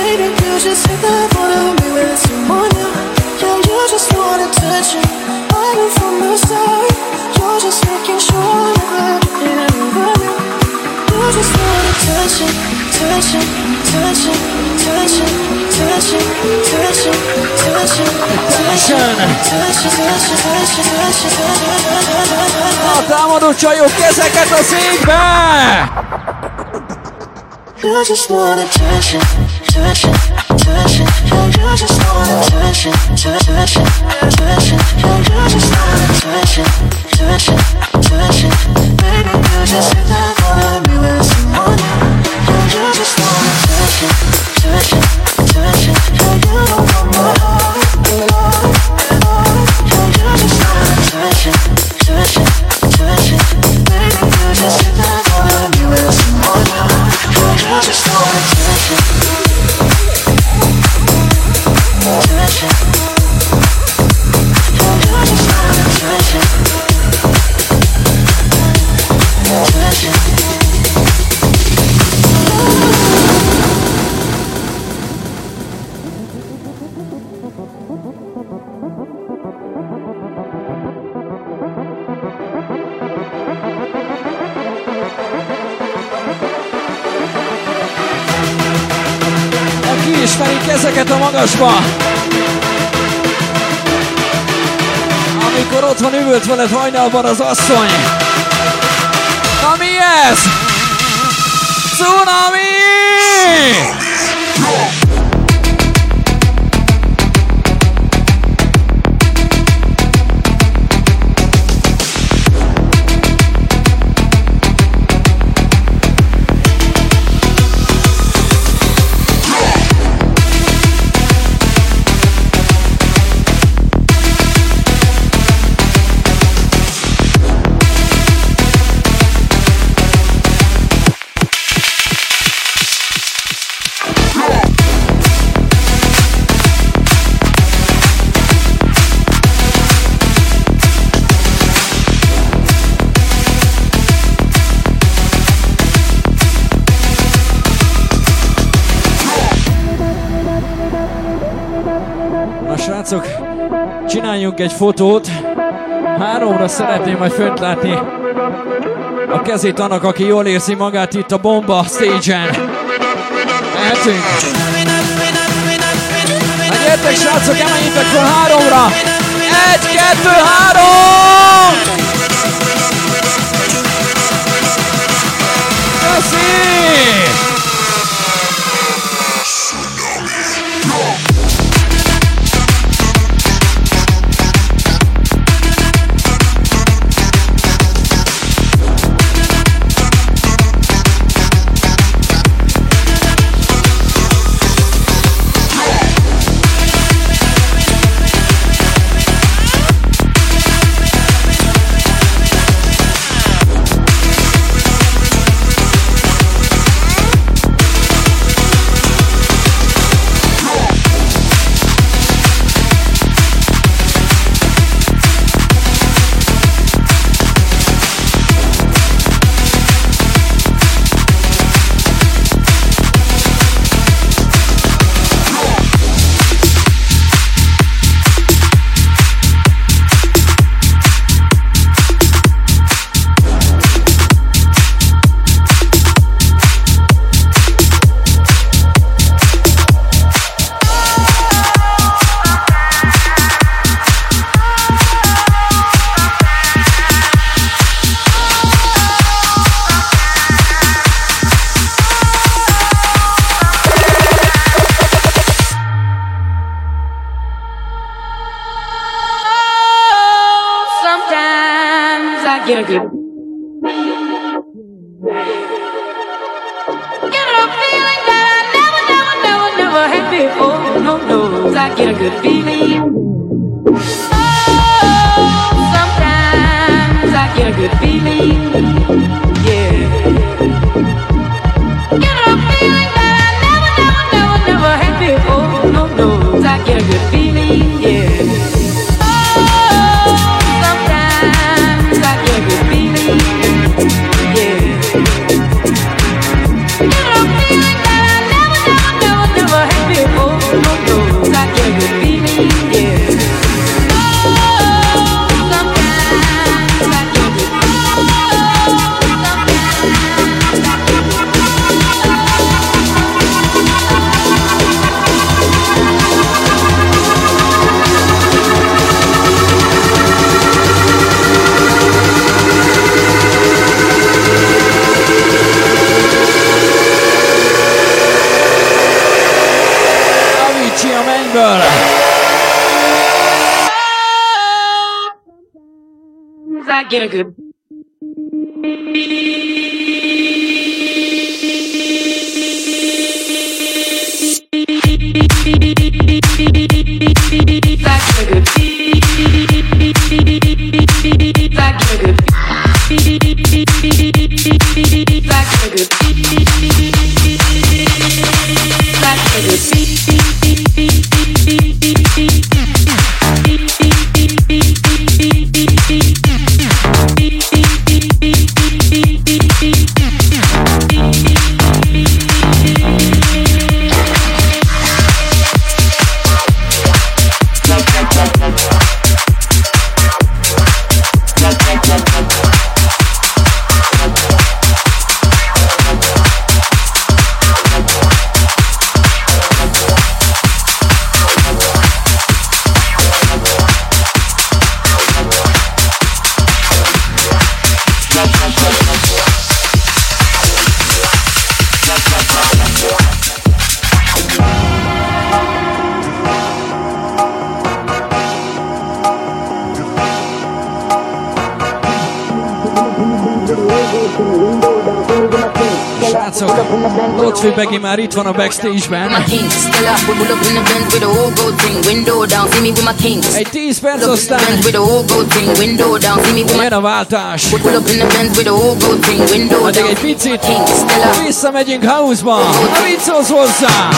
Baby, you just hit that wanna be with someone new. Yeah, you just want attention. I know from the side. You're just making sure I'm glad you can't ignore me. You just want attention, attention, attention, attention, attention, attention, attention, attention, attention, attention, attention. A támadó csajok, kezeket a székbe! You just want attention. Attention, attention, you just want attention, attention, attention, you just want attention, attention, attention, baby, you just hit that wanna be with someone else. You just want attention, attention, attention, you don't want my heart, love, love. You just want attention, attention, attention, baby, you just hit that wanna be with someone else. You just want attention. Ismerik ezeket a magasba, ami amikor ott van, üvölt veled hajnalban az asszony. Na mi ez? Cunami! Csináljunk egy fotót, háromra szeretném majd fönt látni a kezét annak, aki jól érzi magát itt a bomba stage-en. Mehetünk. Megértek srácok, emeljétek föl háromra. Egy, kettő, három! Köszi! Get a good Srácok, Lotfi Begi már itt van a backstage-ben. Egy tíz perc aztán jön a váltás. Addig egy picit visszamegyünk house-ba. A vicchoz hozzá!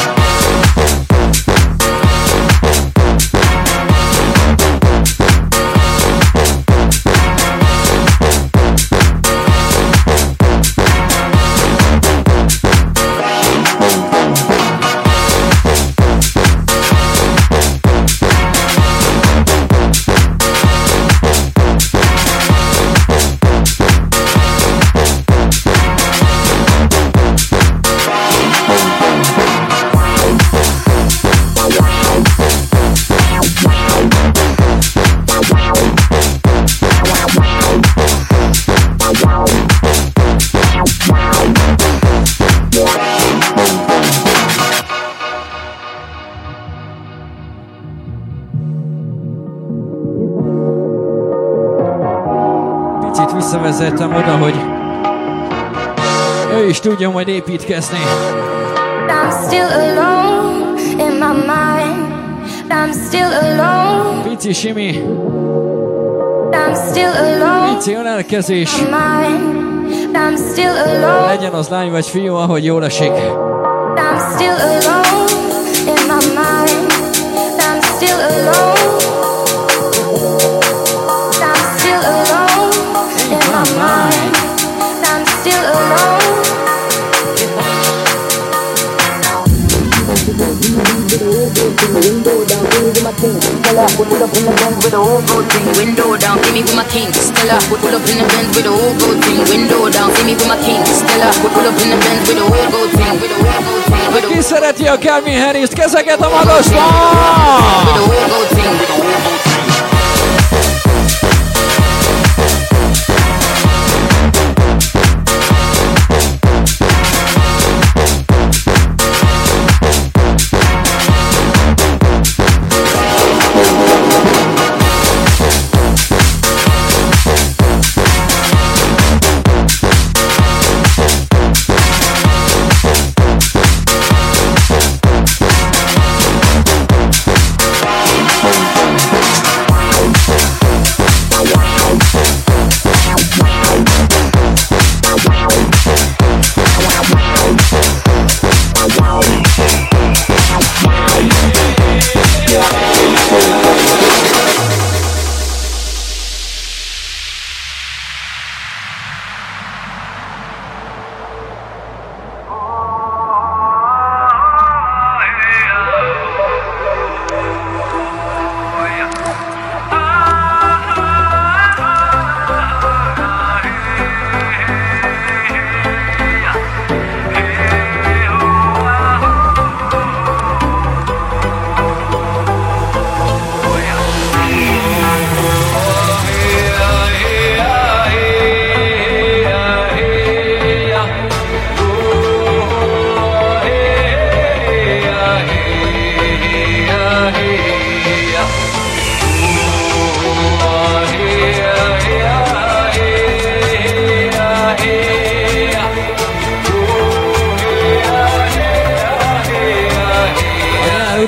Vezettem oda, hogy ő is tudja majd építkezni. Pici simi. Pici önelkezés. Legyen az lány vagy fiú, ahogy jól esik. Pull up in the Benz with a whole gold thing, window down, see me with my king, Stella. Pull up in the Benz with a whole gold thing, window down, see me with my king, Stella. Pull up in the Benz with a whole gold thing, with a whole gold thing, with a whole gold thing. Aki szereti a Calvin Harrist, kezeket a magasba! With a whole gold thing, with a whole gold thing.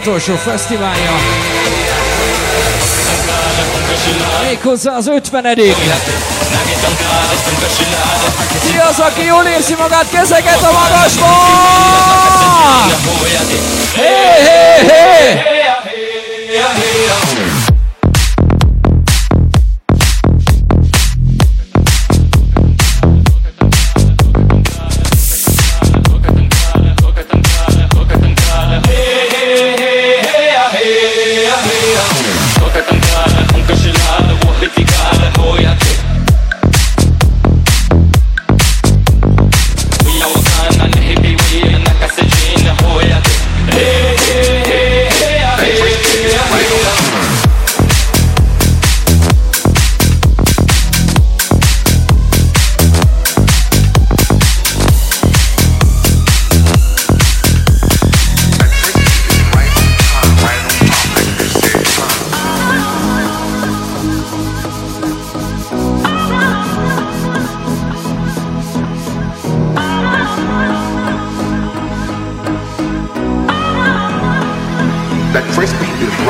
Utolsó fesztiválja. Méghozzá az ötvenedik. Ki az, aki jól érzi magát, kezeket a magasba! Hé, hé, hé!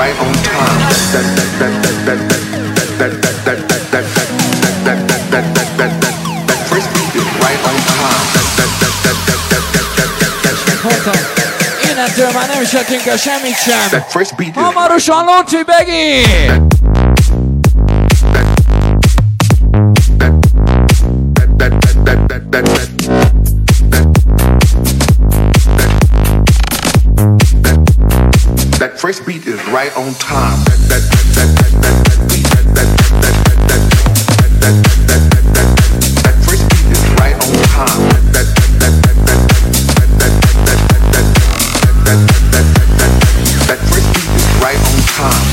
right on time. That that that that that that that that that that that that that that that that first beat is right on time. That that that that that that that that that that that. Innentől már nem is adjunk el semmit sem. Hamarosan Lotfi Begi! First beat is right on time. That that that that that that beat. That that that that that that that that first beat is right on time. That that that that that that that that that that first beat is right on time.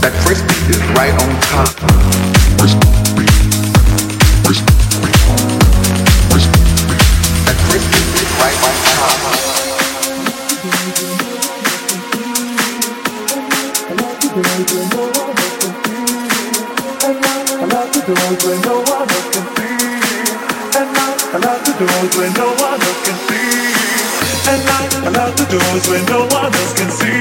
That first beat is right on time. When no one else can see,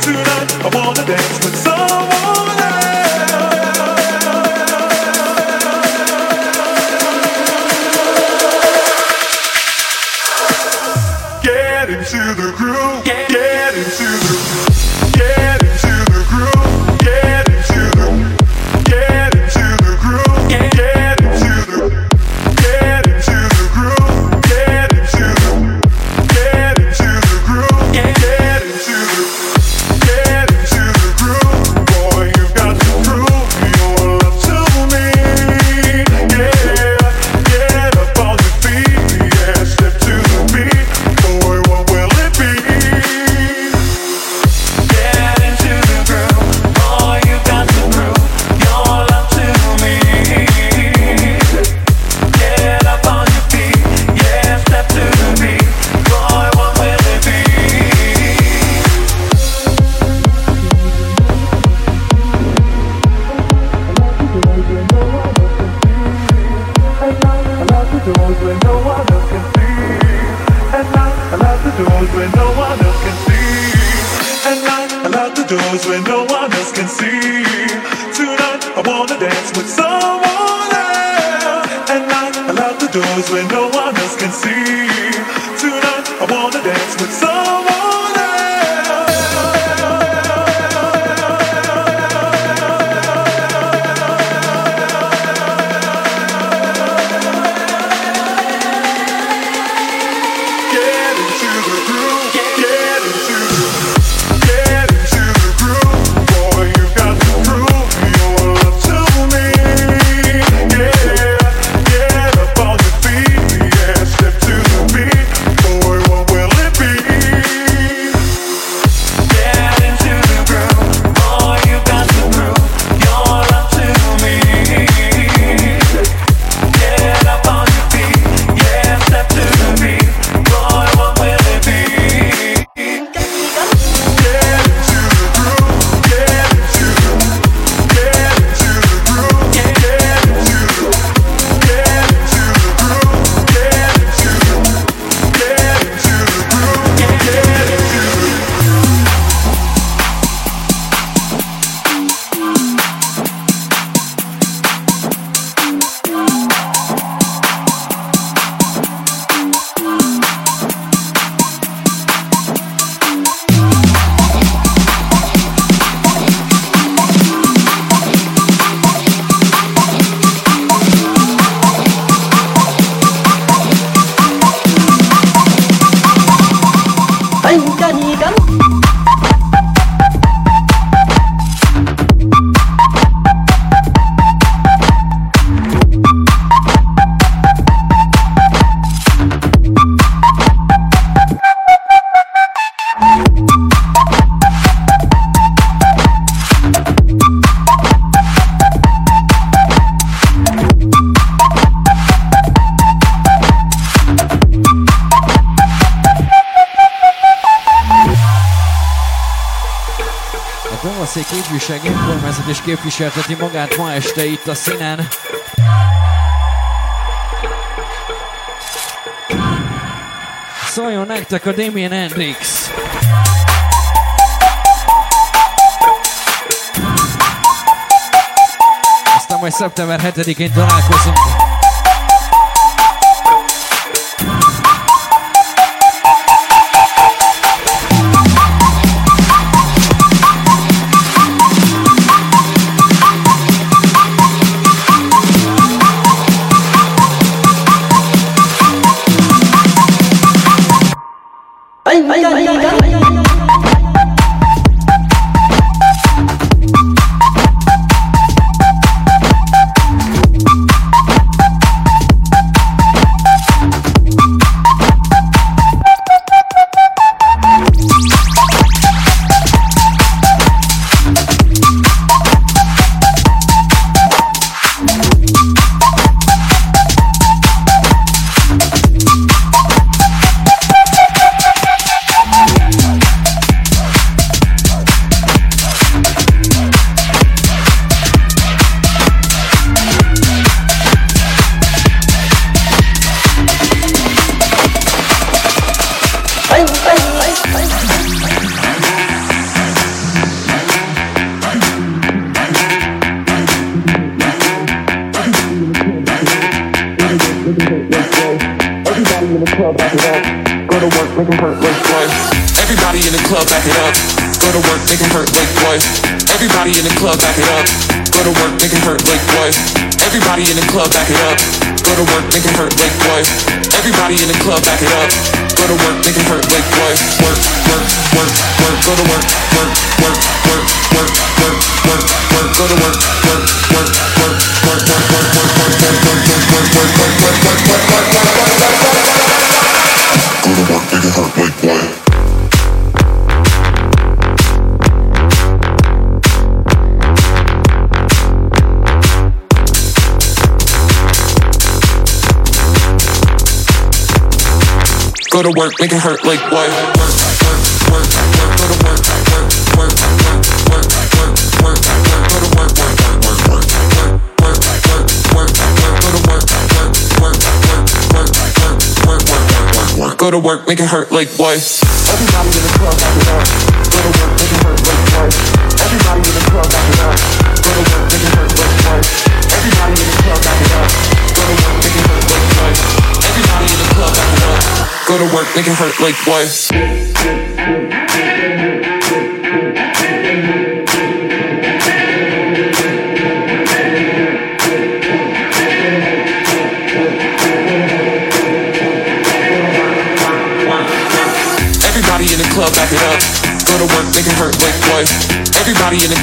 tonight I wanna dance with someone else. Get into the groove, get, get into the groove, get into the groove, get into the groove, get into the groove, get, get into the groove, get into the groove, get into the groove. És képviselteti magát ma este itt a színen. szóljon nektek a Academy en iksz. Aztán majd szeptember hetedikén találkozunk. Go to work, make it hurt like what? Work, work, work, work, go to work, work, work, work, work, work, work, work, go to work, work, work, work, work, work, work, work, go to work, work, work, work, work, work, work, go to work, make it hurt like what? Everybody in the club, back it up. Go to work, make it hurt like what? Everybody in the club, back it up. Go to work, make it hurt like what? Everybody in the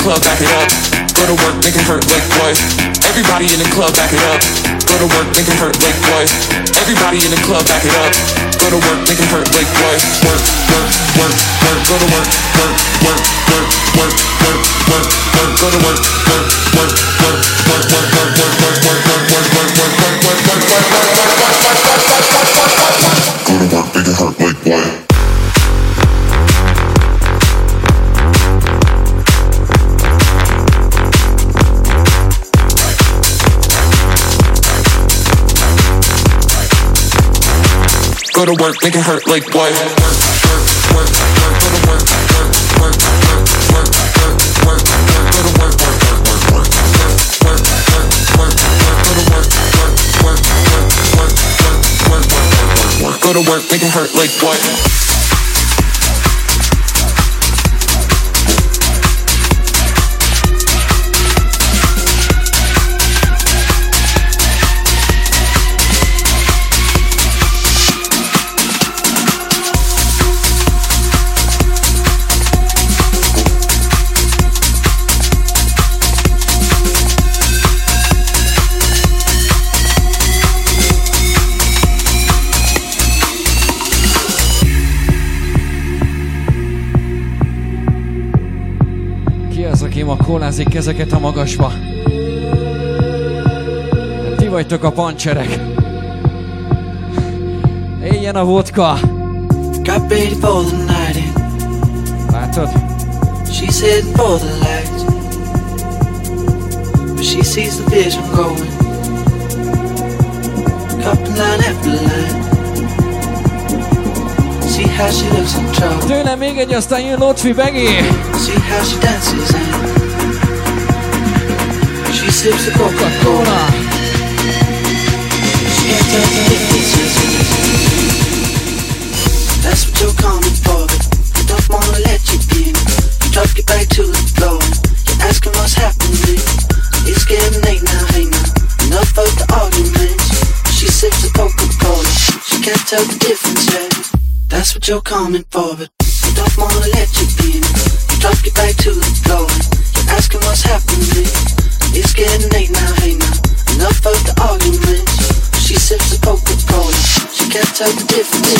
club, back it up. Go to work, make it hurt like what? Everybody in the club, back it up. Go to work, make it hurt like what? Club, back it up. Go to work, make it hurt like what? Everybody in the club, back it up. Go to work, make it hurt like what? Everybody in the club, back it up. Go to work, make it hurt like what? Everybody in the club, back it up. Go to work, make it hurt like what? Work, work, work, work. Go to work, work, work, work, work, work, work, work. Go to work, work, work, work, work, work, work, work, work, work, work, work, work, work, work, work, work. Go to work, make it hurt like what? Go to work, make it hurt like what? Work, work, work, work, go to work, work, work, work, work, work, work, work, go to work, work, work, work, work, work, work, work, go to work, work, work, work, work, work, work, go to work, make it hurt like what? Ma kólázik kezeket a magasba. Ti vagytok a pancserek. Éljen a vodka. Látod? Tőle még egy, aztán jön Lotfi Begi. Coca-Cola. That's what you're coming for, I don't wanna let you in. You drop your back to the floor, you're asking what's happening. It's getting late now, hey now, enough of the arguments. She sips the Coca-Cola, she can't tell the difference yet. That's what you're coming for, but I don't wanna let you in. You drop your back to the floor, you're asking what's happening. It's getting late now, hey now, enough of the arguments. She sips the Coca-Cola, she can't tell the difference. She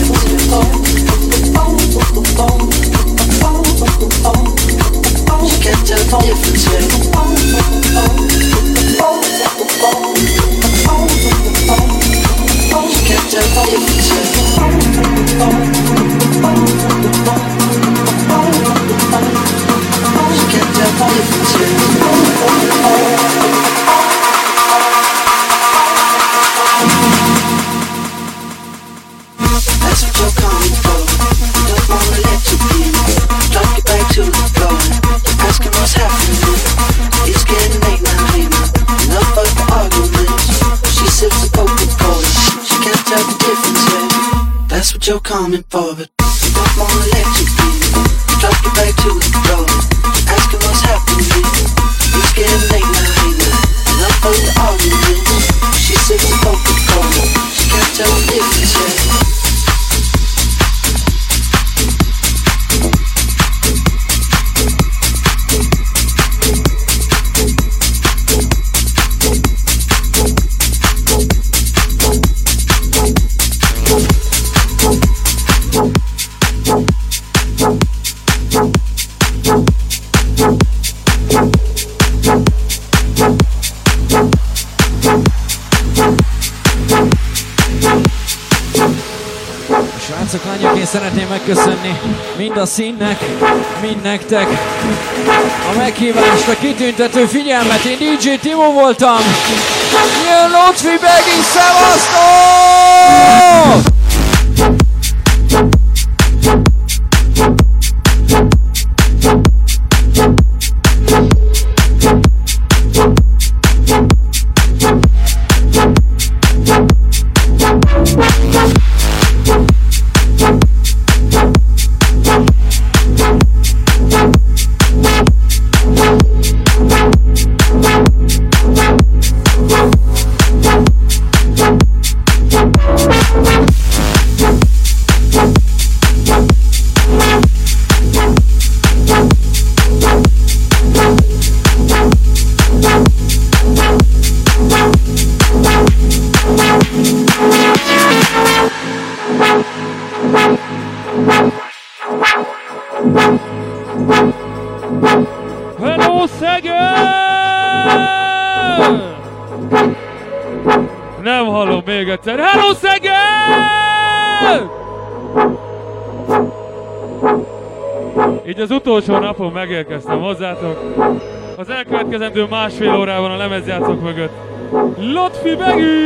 can't tell the difference. She can't tell the difference. You're coming for it. You don't wanna let you in. You drop your back to the floor. You're asking what's happening. It's getting late now, hey now. Enough of the arguments. She sips the Coca-Cola. She can't tell the difference yet. Szeretném megköszönni mind a színnek, mind nektek a meghívást, a kitüntető figyelmet. Én dé dzsé Timo voltam. Jön Lotfi Begi, szevasztok! Utolsó napon megérkeztem hozzátok. Az elkövetkezendő másfél órában a lemezjátszók mögött Lotfi Begi!